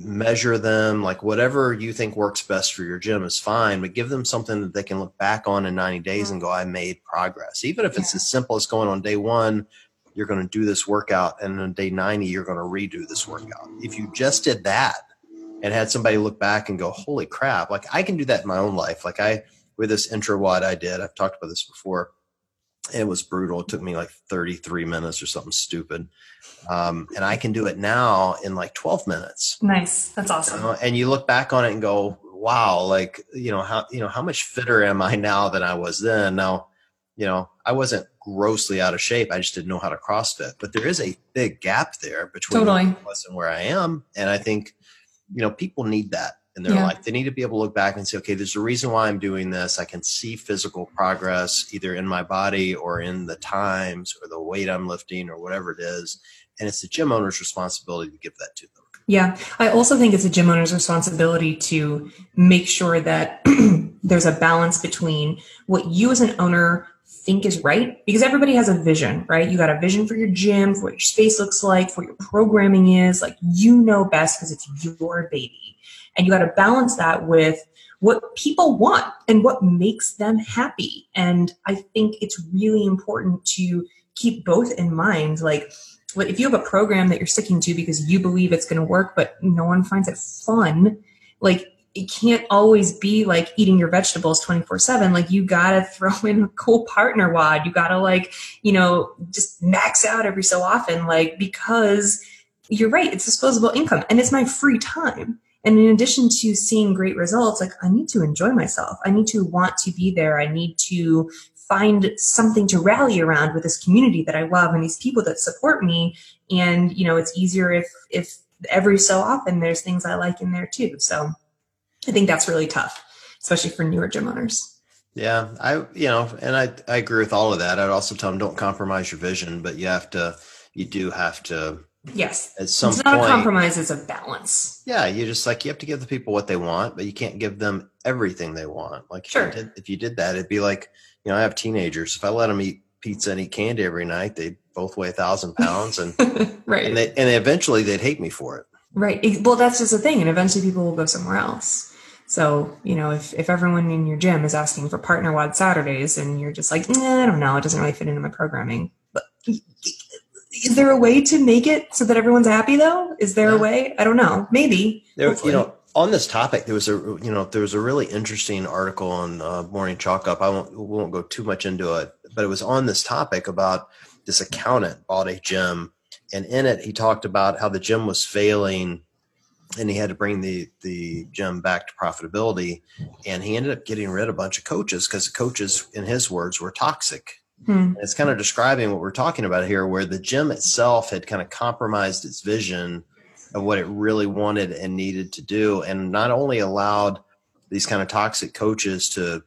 measure them, like whatever you think works best for your gym is fine, but give them something that they can look back on in 90 days and go, I made progress. Even if it's as simple as going on day one, you're going to do this workout, and on day 90, you're going to redo this workout. If you just did that and had somebody look back and go, holy crap, like I can do that in my own life. Like with this intro WOD I did, I've talked about this before. It was brutal. It took me like 33 minutes or something stupid. And I can do it now in like 12 minutes. Nice. That's awesome. You know? And you look back on it and go, wow, like, you know, how much fitter am I now than I was then? Now, you know, I wasn't grossly out of shape. I just didn't know how to CrossFit, but there is a big gap there between where I was and where I am. And I think, you know, people need that. And they're like, they need to be able to look back and say, okay, there's a reason why I'm doing this. I can see physical progress either in my body or in the times or the weight I'm lifting or whatever it is. And it's the gym owner's responsibility to give that to them. Yeah. I also think it's a gym owner's responsibility to make sure that there's a balance between what you as an owner think is right, because everybody has a vision, right? You got a vision for your gym, for what your space looks like, for what your programming is, like, you know best because it's your baby. And you got to balance that with what people want and what makes them happy. And I think it's really important to keep both in mind. Like, if you have a program that you're sticking to because you believe it's going to work, but no one finds it fun, like, it can't always be like eating your vegetables 24/7. Like, you got to throw in a cool partner WOD. You got to, like, you know, just max out every so often, like, because you're right, it's disposable income and it's my free time. And in addition to seeing great results, like, I need to enjoy myself. I need to want to be there. I need to find something to rally around with this community that I love and these people that support me. And, you know, it's easier if every so often there's things I like in there too. So I think that's really tough, especially for newer gym owners. Yeah. I agree with all of that. I'd also tell them, don't compromise your vision, but you do have to, yes. At some point, it's not a compromise, it's a balance. Yeah. You have to give the people what they want, but you can't give them everything they want. Like, sure. If you did that, it'd be like, you know, I have teenagers. If I let them eat pizza and eat candy every night, they'd both weigh 1,000 pounds and, right. And eventually they'd hate me for it. Right. Well, that's just the thing. And eventually people will go somewhere else. So, you know, if everyone in your gym is asking for partner WOD Saturdays and you're just like, I don't know, it doesn't really fit into my programming, but is there a way to make it so that everyone's happy though? Is there a way? I don't know. Maybe. You know, on this topic, there was a really interesting article on Morning Chalk Up. We won't go too much into it, but it was on this topic about this accountant bought a gym, and in it, he talked about how the gym was failing and he had to bring the gym back to profitability, and he ended up getting rid of a bunch of coaches because the coaches, in his words, were toxic. And it's kind of describing what we're talking about here, where the gym itself had kind of compromised its vision of what it really wanted and needed to do, and not only allowed these kind of toxic coaches to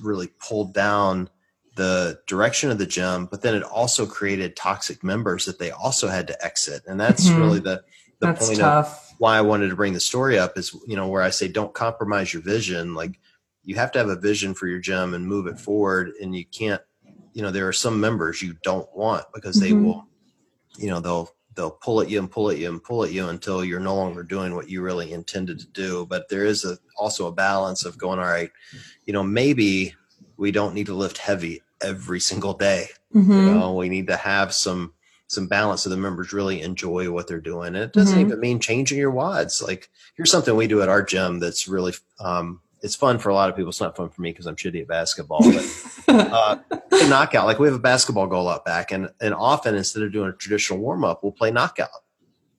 really pull down the direction of the gym, but then it also created toxic members that they also had to exit. And that's really the the That's point tough. Of why I wanted to bring the story up is, you know, where I say, don't compromise your vision. Like, you have to have a vision for your gym and move it forward. And you can't, you know, there are some members you don't want because they will, you know, they'll pull at you and pull at you and pull at you until you're no longer doing what you really intended to do. But there is also a balance of going, all right, you know, maybe we don't need to lift heavy every single day. You know, we need to have some balance so the members really enjoy what they're doing. And it doesn't even mean changing your WODs. Like, here's something we do at our gym that's really, it's fun for a lot of people. It's not fun for me because I'm shitty at basketball, but play knockout. Like, we have a basketball goal out back, and often instead of doing a traditional warm up, we'll play knockout.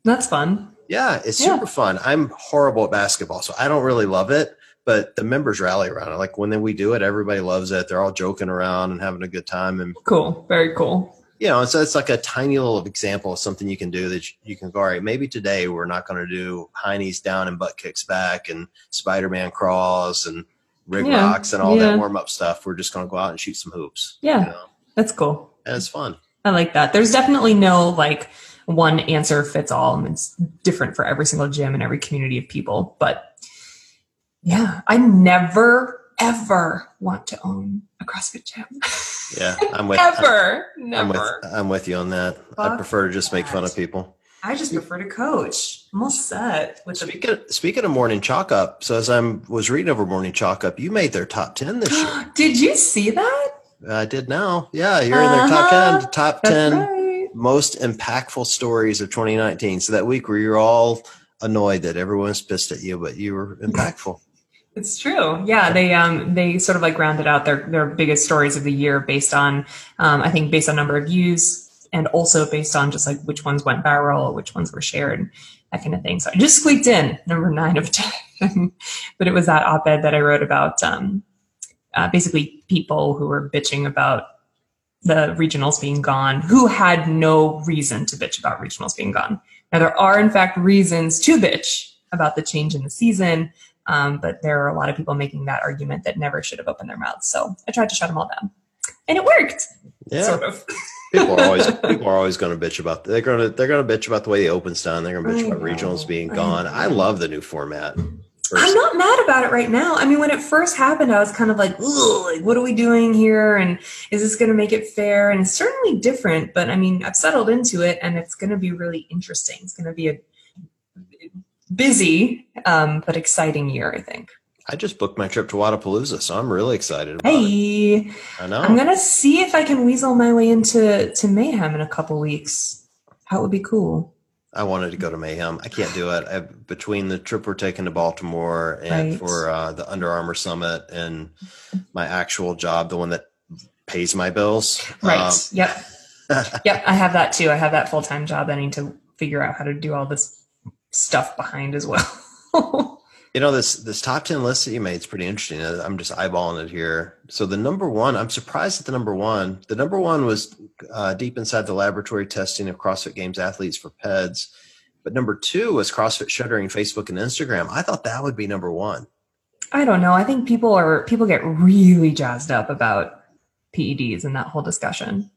That's fun. Yeah, it's super fun. I'm horrible at basketball, so I don't really love it, but the members rally around it. Like, when we do it, everybody loves it. They're all joking around and having a good time. And cool, very cool. You know, and so it's like a tiny little example of something you can do that you can go, all right, maybe today we're not going to do high knees down and butt kicks back and Spider-Man crawls and rig rocks and all that warm-up stuff. We're just going to go out and shoot some hoops. Yeah, you know? That's cool. And it's fun. I like that. There's definitely no, like, one answer fits all, and it's different for every single gym and every community of people. But, yeah, I never, ever want to own a CrossFit gym. Yeah, I'm with you on that. I prefer to just make fun of people. I just prefer to coach. I'm all set. Speaking of Morning Chalk Up, so as I was reading over Morning Chalk Up, you made their top 10 this year. Did you see that? I did now. Yeah, you're in their top 10 right. most impactful stories of 2019. So that week where you're all annoyed that everyone's pissed at you, but you were impactful. It's true. Yeah. They sort of like rounded out their biggest stories of the year based on, I think based on number of views and also based on just like which ones went viral, which ones were shared, that kind of thing. So I just squeaked in number 9 of 10, but it was that op-ed that I wrote about, basically people who were bitching about the regionals being gone, who had no reason to bitch about regionals being gone. Now there are in fact reasons to bitch about the change in the season. But there are a lot of people making that argument that never should have opened their mouths. So I tried to shut them all down, and it worked. Yeah, sort of. people are always going to bitch about. They're going to bitch about the way the Open's done. They're going to bitch about regionals being gone. I love the new format. I'm not mad about it right now. I mean, when it first happened, I was kind of like, "Ooh, like, what are we doing here? And is this going to make it fair?" And it's certainly different, but I mean, I've settled into it, and it's going to be really interesting. It's going to be a busy, but exciting year, I think. I just booked my trip to Wadapalooza, so I'm really excited about it. I know. I'm going to see if I can weasel my way into Mayhem in a couple weeks. That would be cool. I wanted to go to Mayhem. I can't do it. Between the trip we're taking to Baltimore and for the Under Armour Summit and my actual job, the one that pays my bills. Right. Yep. I have that too. I have that full-time job. I need to figure out how to do all this stuff behind as well. You know, this top 10 list that you made is pretty interesting. I'm just eyeballing it here. So I'm surprised at the number one. The number one was deep inside the laboratory testing of CrossFit Games athletes for PEDs. But number two was CrossFit shuttering Facebook and Instagram. I thought that would be number one. I don't know. I think people get really jazzed up about PEDs and that whole discussion.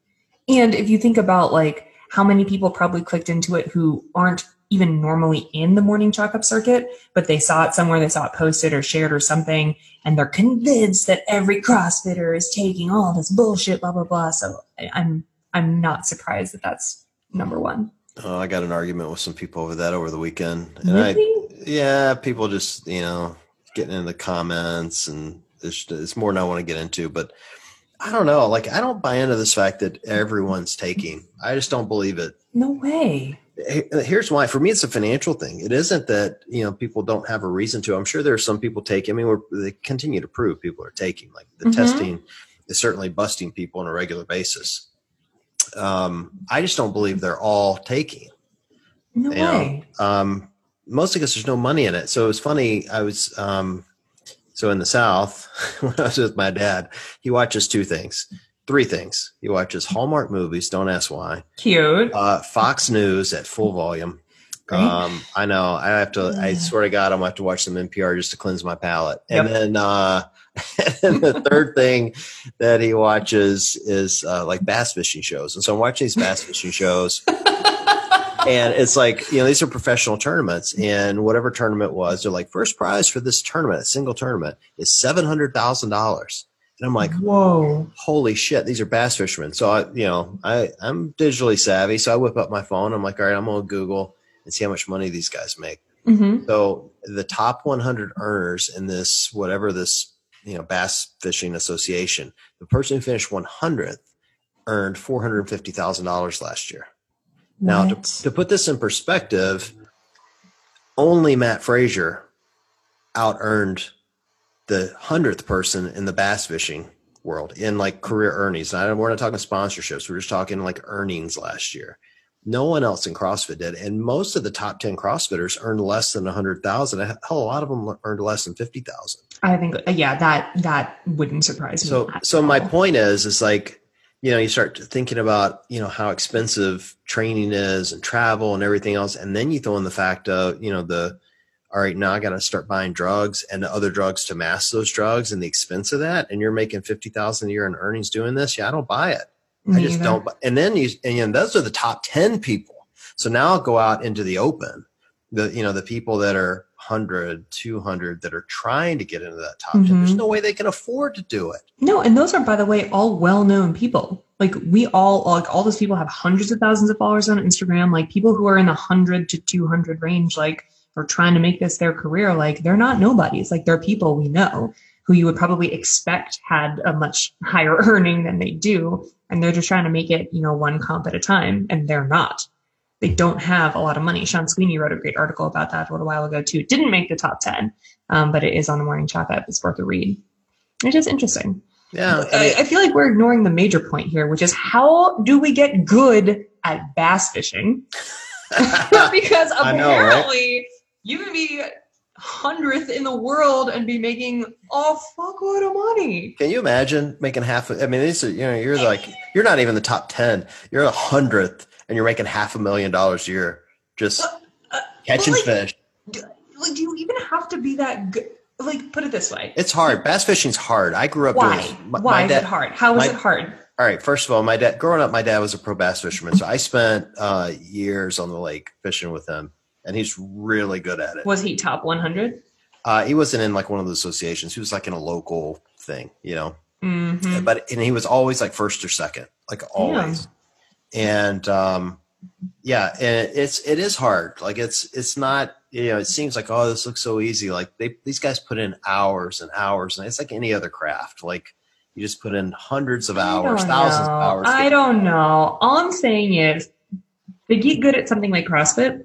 And if you think about like how many people probably clicked into it who aren't even normally in the Morning Chalk Up circuit, but they saw it somewhere, they saw it posted or shared or something, and they're convinced that every CrossFitter is taking all this bullshit, blah, blah, blah. So I'm not surprised that that's number one. Oh, I got an argument with some people over that over the weekend. And really? People just, you know, getting in the comments, and it's more than I want to get into, but I don't know. Like, I don't buy into this fact that everyone's taking. I just don't believe it. No way. Here's why. For me, it's a financial thing. It isn't that, you know, people don't have a reason to. I'm sure there are some people taking. I mean, they continue to prove people are taking. Like, the testing is certainly busting people on a regular basis. I just don't believe they're all taking. No way. Mostly because there's no money in it. So it was funny. I was so in the South when I was with my dad. He watches three things. He watches Hallmark movies. Don't ask why. Cute. Fox News at full volume. Great. I know. I swear to God, I'm going to have to watch some NPR just to cleanse my palate. And then and the third thing that he watches is like bass fishing shows. And so I'm watching these bass fishing shows. And it's like, you know, these are professional tournaments, and whatever tournament was, they're like, first prize for this tournament, a single tournament, is $700,000. And I'm like, whoa, holy shit, these are bass fishermen. So I, you know, I'm digitally savvy. So I whip up my phone. I'm like, all right, I'm going to Google and see how much money these guys make. Mm-hmm. So the top 100 earners in this, whatever this, you know, bass fishing association, the person who finished 100th earned $450,000 last year. What? Now, to put this in perspective, only Matt Fraser out-earned the 100th person in the bass fishing world in like career earnings. And we're not talking sponsorships. We're just talking like earnings last year. No one else in CrossFit did. And most of the top 10 CrossFitters earned less than 100,000. Hell, a lot of them earned less than 50,000. I think, but, yeah, that wouldn't surprise me. So my point is like, you know, you start thinking about, you know, how expensive training is and travel and everything else. And then you throw in the fact of, you know, all right, now I got to start buying drugs and the other drugs to mask those drugs and the expense of that. And you're making $50,000 a year in earnings doing this. Yeah, I don't buy it. Me I just either. Don't. And then you know, those are the top 10 people. So now I'll go out into the open, the people that are 100, 200 that are trying to get into that top 10. There's no way they can afford to do it. No. And those are, by the way, all well-known people. Like we all, like all those people have hundreds of thousands of followers on Instagram. Like people who are in the 100 to 200 range, like, or trying to make this their career, like they're not nobodies. Like they're people we know who you would probably expect had a much higher earning than they do. And they're just trying to make it, you know, one comp at a time. And they're not. They don't have a lot of money. Sean Sweeney wrote a great article about that a little while ago too. It didn't make the top 10, but it is on the Morning Chalk Up. It's worth a read. It is interesting. Yeah. I feel like we're ignoring the major point here, which is how do we get good at bass fishing? Because apparently... I know, right? You can be 100th in the world and be making a fuckload of money. Can you imagine making half? I mean, these are, you know, you're like, you're not even the top 10. You're 100th, and you're making $500,000 a year just catching fish. Like, do you even have to be that good? Like, put it this way: it's hard. Bass fishing's hard. I grew up. Why? Doing it. Why is it hard? How is it hard? All right. First of all, my dad. Growing up, my dad was a pro bass fisherman, so I spent years on the lake fishing with him. And he's really good at it. Was he top 100? He wasn't in like one of the associations. He was like in a local thing, you know. Mm-hmm. And he was always like first or second, like always. Yeah. And and it is hard. Like it's not, you know. It seems like, oh, this looks so easy. Like these guys put in hours and hours, and it's like any other craft. Like you just put in hundreds of hours, thousands of hours. I don't know. All I'm saying is, to get good at something like CrossFit,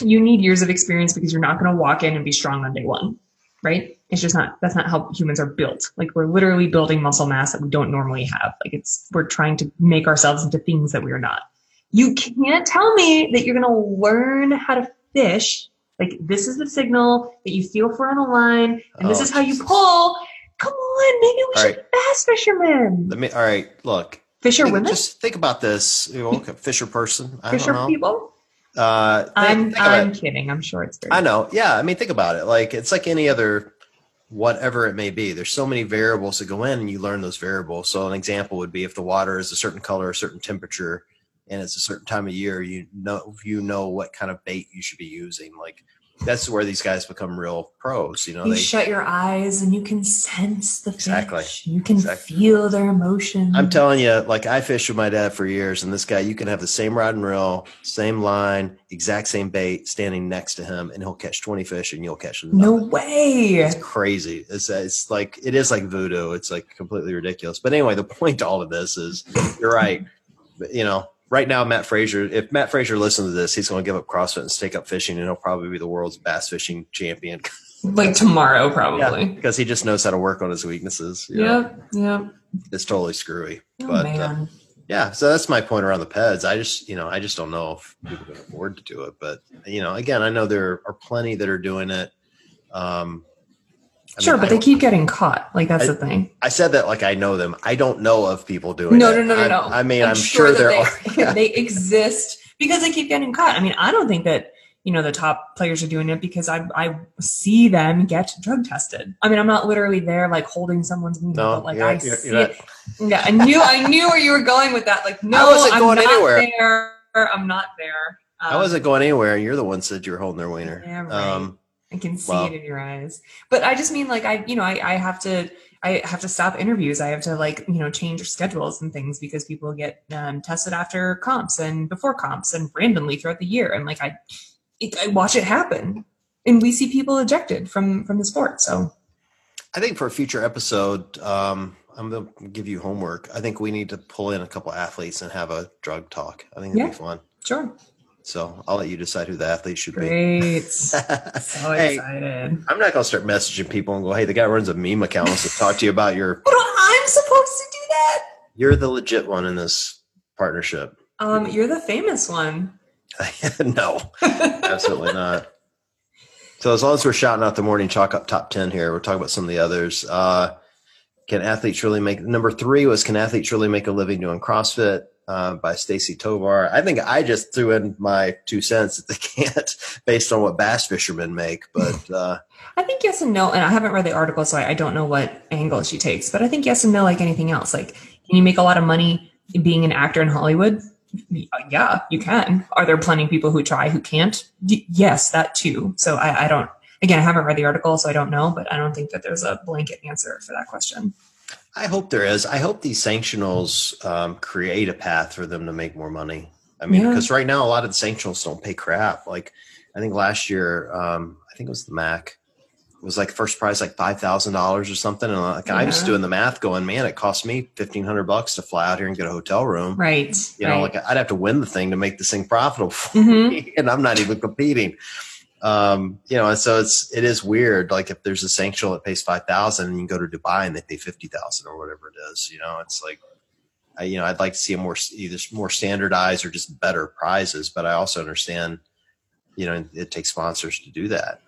you need years of experience because you're not going to walk in and be strong on day one, right? It's just not, that's not how humans are built. Like we're literally building muscle mass that we don't normally have. Like we're trying to make ourselves into things that we are not. You can't tell me that you're going to learn how to fish. Like this is the signal that you feel for on a line. And this is how you pull. Come on, maybe we should be bass fishermen. All right, look. Fisher women? Just think about this. You know, fisher person. I don't know. Fisher people? I'm kidding. I'm sure it's very. I know. Yeah. I mean, think about it. Like it's like any other, whatever it may be. There's so many variables that go in and you learn those variables. So an example would be if the water is a certain color, a certain temperature, and it's a certain time of year, you know what kind of bait you should be using. Like that's where these guys become real pros. You know, you shut your eyes and you can sense the fish. Exactly. You can feel their emotions. I'm telling you, like I fished with my dad for years, and this guy, you can have the same rod and reel, same line, exact same bait, standing next to him, and he'll catch 20 fish, and you'll catch nothing. No way. It's crazy. It's like it is like voodoo. It's like completely ridiculous. But anyway, the point to all of this is, you're right. But, you know. Right now, Matt Fraser, if Matt Fraser listens to this, he's going to give up CrossFit and stick up fishing, and he'll probably be the world's bass fishing champion. Like tomorrow, probably. Yeah, because he just knows how to work on his weaknesses. Yeah. It's totally screwy. Oh, but man. So that's my point around the PEDs. I just don't know if people can afford to do it. But, you know, again, I know there are plenty that are doing it. But they keep getting caught. Like that's the thing. I said that like I know them. I don't know of people doing it. No. I mean, I'm sure there are. They exist because they keep getting caught. I mean, I don't think that, you know, the top players are doing it because I see them get drug tested. I mean, I'm not literally there like holding someone's meat. No, but, like I see it. Yeah, I knew where you were going with that. Like, no, I'm not there. I wasn't going anywhere. You're the one that said you were holding their wiener. Yeah, right. I can see it in your eyes. But I just mean, like, I have to stop interviews. I have to, like, you know, change schedules and things because people get tested after comps and before comps and randomly throughout the year. And like, I watch it happen, and we see people ejected from the sport. So I think for a future episode, I'm going to give you homework. I think we need to pull in a couple athletes and have a drug talk. I think it'd be fun. Sure. So I'll let you decide who the athlete should be. Great. So excited. I'm not going to start messaging people and go, hey, the guy runs a meme account wants to talk to you about your... But I'm supposed to do that? You're the legit one in this partnership. You're the famous one. No, absolutely not. So as long as we're shouting out the Morning Chalk Up top 10 here, we're talking about some of the others. Can athletes really make... Number 3 was, can athletes really make a living doing CrossFit? By Stacy Tovar. I think I just threw in my 2 cents that they can't based on what bass fishermen make. But I think yes and no. And I haven't read the article, so I don't know what angle she takes. But I think yes and no, like anything else. Like, can you make a lot of money being an actor in Hollywood? Yeah, you can. Are there plenty of people who try who can't? Yes, that too. So I don't, again, I haven't read the article, so I don't know. But I don't think that there's a blanket answer for that question. I hope there is. I hope these sanctionals create a path for them to make more money. I mean, because right now, a lot of the sanctionals don't pay crap. Like, I think last year, I think it was the MAC, it was like first prize, like $5,000 or something. And like, I was doing the math going, man, it cost me $1,500 to fly out here and get a hotel room. Right. You know, like I'd have to win the thing to make this thing profitable for me, and I'm not even competing. You know, and so it is weird. Like if there's a sanction that pays $5,000 and you go to Dubai and they pay $50,000 or whatever it is, you know, it's like, I'd like to see a either more standardized or just better prizes, but I also understand, you know, it takes sponsors to do that.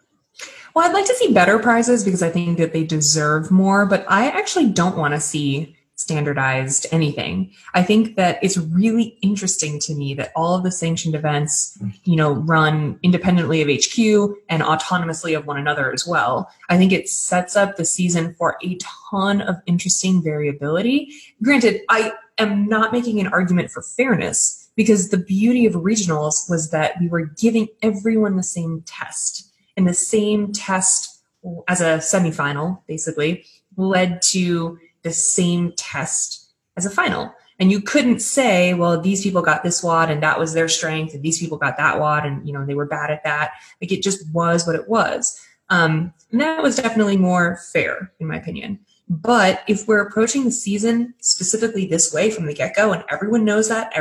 Well, I'd like to see better prizes because I think that they deserve more, but I actually don't want to see standardized anything. I think that it's really interesting to me that all of the sanctioned events, you know, run independently of HQ and autonomously of one another as well. I think it sets up the season for a ton of interesting variability. Granted, I am not making an argument for fairness because the beauty of regionals was that we were giving everyone the same test, and the same test as a semifinal basically led to the same test as a final. And you couldn't say, well, these people got this WOD and that was their strength, and these people got that WOD and, you know, they were bad at that. Like, it just was what it was. And that was definitely more fair in my opinion. But if we're approaching the season specifically this way from the get-go, and everyone knows that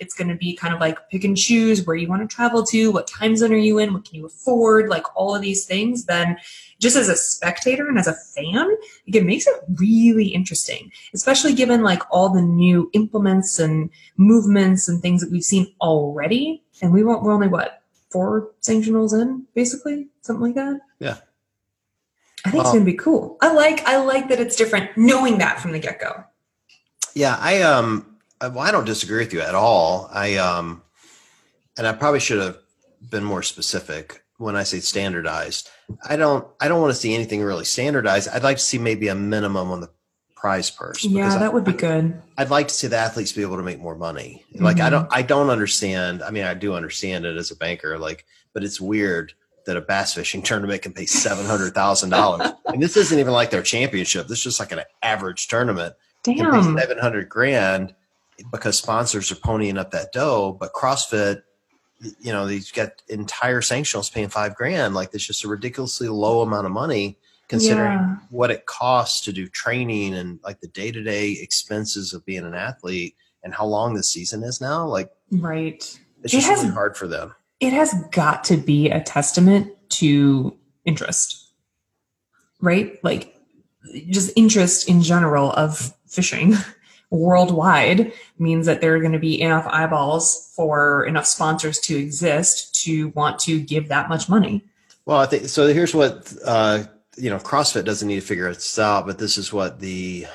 it's going to be kind of like pick and choose where you want to travel to, what time zone are you in, what can you afford, like all of these things, then just as a spectator and as a fan, like, it makes it really interesting, especially given like all the new implements and movements and things that we've seen already. And we're only, 4 sanctionals in, basically, something like that. Yeah. I think it's going to be cool. I like that it's different, knowing that from the get-go. Yeah. I don't disagree with you at all. And I probably should have been more specific when I say standardized. I don't want to see anything really standardized. I'd like to see maybe a minimum on the prize purse. Yeah, that would be good. I'd like to see the athletes be able to make more money. Like, I don't understand. I mean, I do understand it as a banker, like, but it's weird that a bass fishing tournament can pay $700,000. And this isn't even like their championship. This is just like an average tournament. Damn. Can pay $700,000 because sponsors are ponying up that dough. But CrossFit, you know, they've got entire sanctionals paying $5,000. Like, it's just a ridiculously low amount of money considering what it costs to do training and like the day-to-day expenses of being an athlete and how long the season is now. Like, right. It's just really hard for them. It has got to be a testament to interest, right? Like, just interest in general of fishing worldwide means that there are going to be enough eyeballs for enough sponsors to exist to want to give that much money. Well, I think so. Here's what, CrossFit doesn't need to figure this out, but this is what the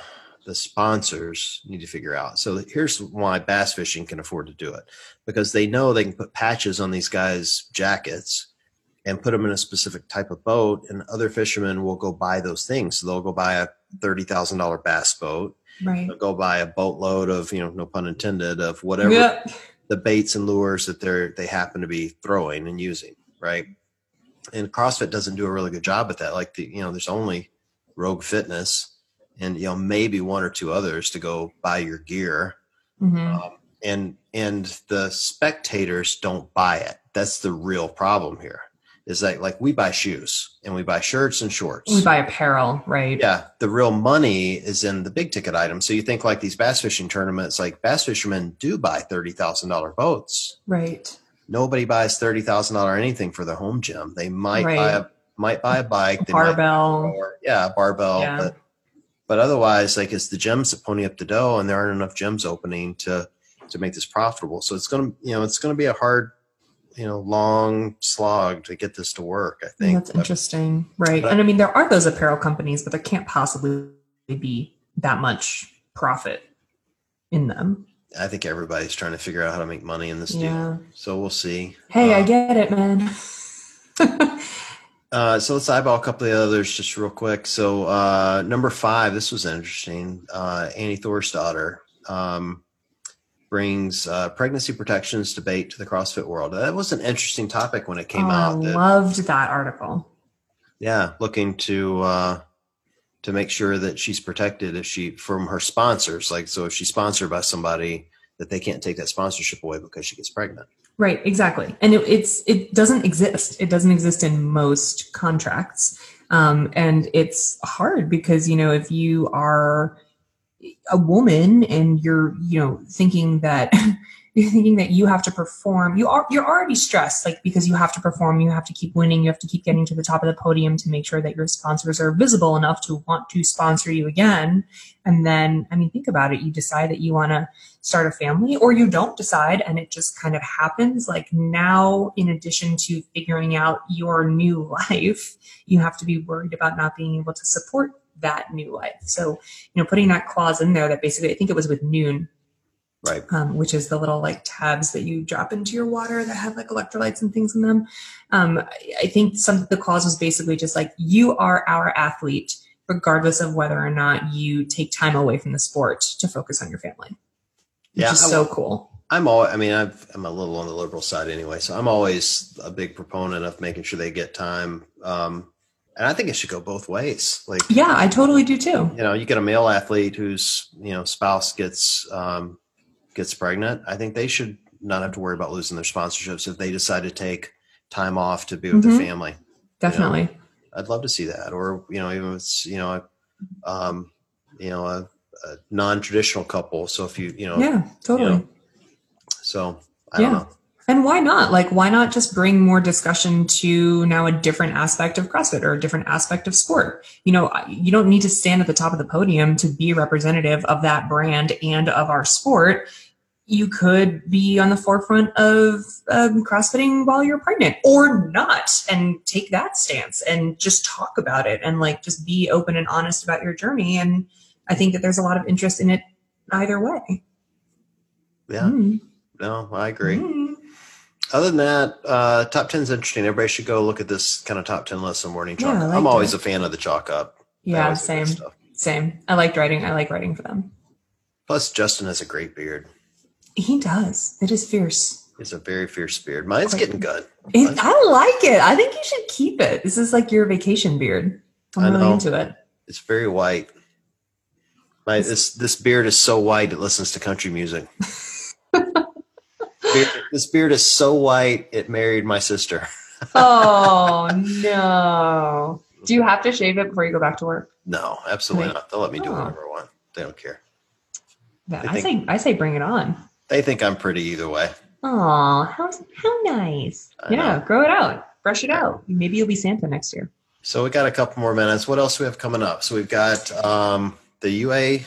sponsors need to figure out. So here's why bass fishing can afford to do it, because they know they can put patches on these guys' jackets and put them in a specific type of boat, and other fishermen will go buy those things. So they'll go buy a $30,000 bass boat, right? They'll go buy a boatload of, you know, no pun intended, of whatever the baits and lures that they happen to be throwing and using, right? And CrossFit doesn't do a really good job at that. Like, there's only Rogue Fitness and, maybe one or two others to go buy your gear. Mm-hmm. And the spectators don't buy it. That's the real problem here, is that like we buy shoes and we buy shirts and shorts. We buy apparel, right? Yeah. The real money is in the big ticket items. So you think like these bass fishing tournaments, like bass fishermen do buy $30,000 boats. Right. Nobody buys $30,000 anything for their home gym. They might buy a bike, they barbell. Barbell. Yeah. But otherwise, like, it's the gyms pony up the dough, and there aren't enough gyms opening to make this profitable. So it's gonna, it's gonna be a hard, long slog to get this to work, I think. That's interesting. Right. And I mean, there are those apparel companies, but there can't possibly be that much profit in them. I think everybody's trying to figure out how to make money in this deal. So we'll see. Hey, I get it, man. So let's eyeball a couple of the others just real quick. So number 5, this was interesting. Annie Thor's daughter brings pregnancy protections debate to the CrossFit world. That was an interesting topic when it came out. I loved that article. Yeah, looking to make sure that she's protected from her sponsors. Like, so if she's sponsored by somebody, that they can't take that sponsorship away because she gets pregnant. Right, exactly. And it doesn't exist. It doesn't exist in most contracts. And it's hard because, if you are a woman and you're, thinking that you have to perform, you're already stressed, like, because you have to perform, you have to keep winning, you have to keep getting to the top of the podium to make sure that your sponsors are visible enough to want to sponsor you again. And then, I mean, think about it. You decide that you want to start a family, or you don't decide and it just kind of happens. Like, now, in addition to figuring out your new life, you have to be worried about not being able to support that new life. So, putting that clause in there that basically, I think it was with Noon, right, which is the little like tabs that you drop into your water that have like electrolytes and things in them. I think the clause was basically just like, you are our athlete, regardless of whether or not you take time away from the sport to focus on your family. Yeah, which is so cool. I'm a little on the liberal side anyway, so I'm always a big proponent of making sure they get time. And I think it should go both ways. Like, yeah, I totally do too. You get a male athlete whose spouse gets pregnant. I think they should not have to worry about losing their sponsorships if they decide to take time off to be with their family. Definitely. I'd love to see that. Or, even if it's, a non-traditional couple. So if you, yeah, totally. So I don't know. And why not? Like, why not just bring more discussion to now a different aspect of CrossFit or a different aspect of sport? You don't need to stand at the top of the podium to be representative of that brand and of our sport. You could be on the forefront of CrossFitting while you're pregnant, or not, and take that stance and just talk about it and like just be open and honest about your journey. And I think that there's a lot of interest in it either way. Yeah, no, I agree. Mm. Other than that, top 10 is interesting. Everybody should go look at this kind of top 10 list on Morning Chalk Up. Yeah, I'm always a fan of the Chalk Up. Yeah, same. I liked writing. I like writing for them. Plus, Justin has a great beard. He does. It is fierce. It's a very fierce beard. Mine's getting good. I like it. I think you should keep it. This is like your vacation beard. I'm really into it. It's very white. This beard is so white it listens to country music. This beard is so white it married my sister. Oh no! Do you have to shave it before you go back to work? No, absolutely not. They'll let me do whatever I want. They don't care. I say, bring it on. They think I'm pretty either way. Oh, how nice! I know. Grow it out, brush it out. Maybe you'll be Santa next year. So we got a couple more minutes. What else do we have coming up? So we've got the UA,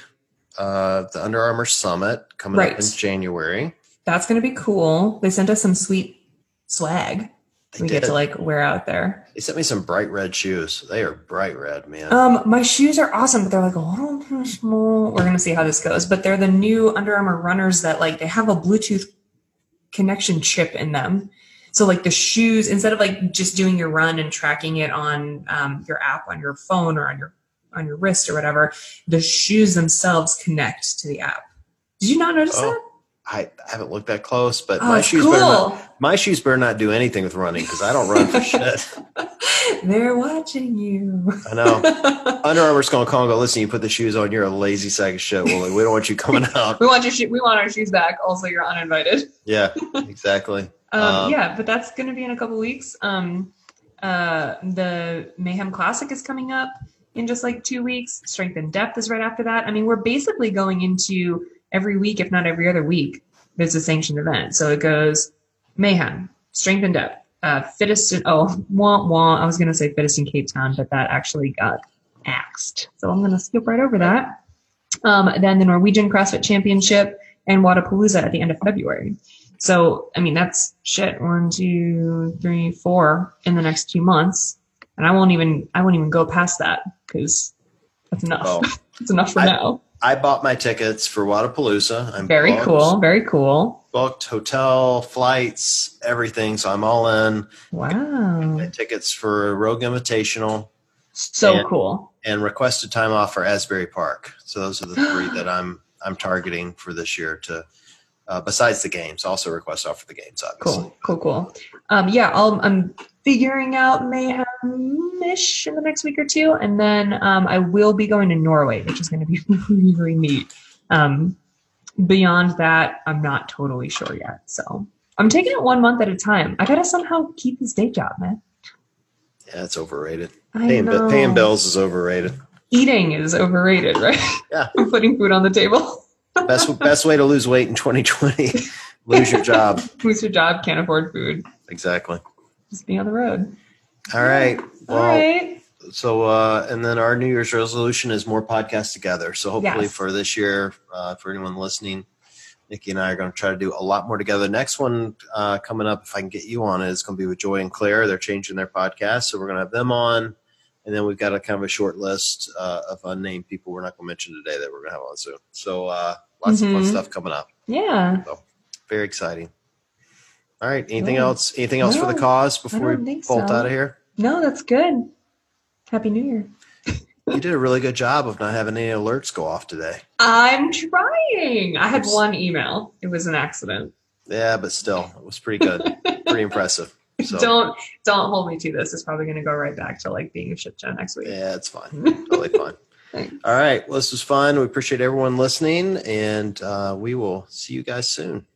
the Under Armour Summit coming up in January. That's going to be cool. They sent us some sweet swag. We get to like wear out there. They sent me some bright red shoes. They are bright red, man. My shoes are awesome, but they're like a little too small. We're going to see how this goes. But they're the new Under Armour runners that like they have a Bluetooth connection chip in them. So like the shoes, instead of like just doing your run and tracking it on your app on your phone or on your wrist or whatever, the shoes themselves connect to the app. Did you not notice that? I haven't looked that close, but my shoes better not do anything with running because I don't run for shit. They're watching you. I know. Under Armour's going to call and go, listen, you put the shoes on, you're a lazy sack of shit, Willie. We don't want you coming out. We want our shoes back. Also, you're uninvited. Yeah, exactly. Yeah, but that's going to be in a couple weeks. The Mayhem Classic is coming up in just like 2 weeks. Strength and Depth is right after that. I mean, we're basically going into every week, if not every other week, there's a sanctioned event. So it goes Mayhem, Strength and Depth, I was going to say Fittest in Cape Town, but that actually got axed. So I'm going to skip right over that. Then the Norwegian CrossFit Championship and Wadapalooza at the end of February. So, I mean, that's shit. 1, 2, 3, 4 in the next 2 months. And I won't even go past that because that's enough. Oh, that's enough for now. I bought my tickets for Wadapalooza. Very cool. Booked hotel, flights, everything. So I'm all in. Wow. My tickets for Rogue Invitational. So cool. And requested time off for Asbury Park. So those are the three that I'm targeting for this year to, besides the games, also request off for the games, obviously. Cool. Yeah, I'm figuring out Mayhem-ish in the next week or two, and then I will be going to Norway, which is going to be really, really neat. Beyond that, I'm not totally sure yet. So I'm taking it 1 month at a time. I got to somehow keep this day job, man. Yeah, it's overrated. Paying bills is overrated. Eating is overrated, right? Yeah. Putting food on the table. Best way to lose weight in 2020, lose your job. Lose your job, can't afford food. Exactly. Just be on the road. All right. Well, all right. So, and then our New Year's resolution is more podcasts together. So hopefully for this year, for anyone listening, Nikki and I are going to try to do a lot more together. Next one coming up, if I can get you on, is going to be with Joy and Claire. They're changing their podcast, so we're going to have them on. And then we've got a kind of a short list of unnamed people we're not going to mention today that we're going to have on soon. So lots of fun stuff coming up. Yeah. So, very exciting. All right. Anything else for the cause before we bolt out of here? No, that's good. Happy New Year. You did a really good job of not having any alerts go off today. I'm trying. I had one email. It was an accident. Yeah, but still, it was pretty good. Pretty impressive. So. Don't hold me to this. It's probably going to go right back to like being a shit show next week. Yeah, it's fine. Totally fine. Thanks. All right. Well, this was fun. We appreciate everyone listening, and we will see you guys soon.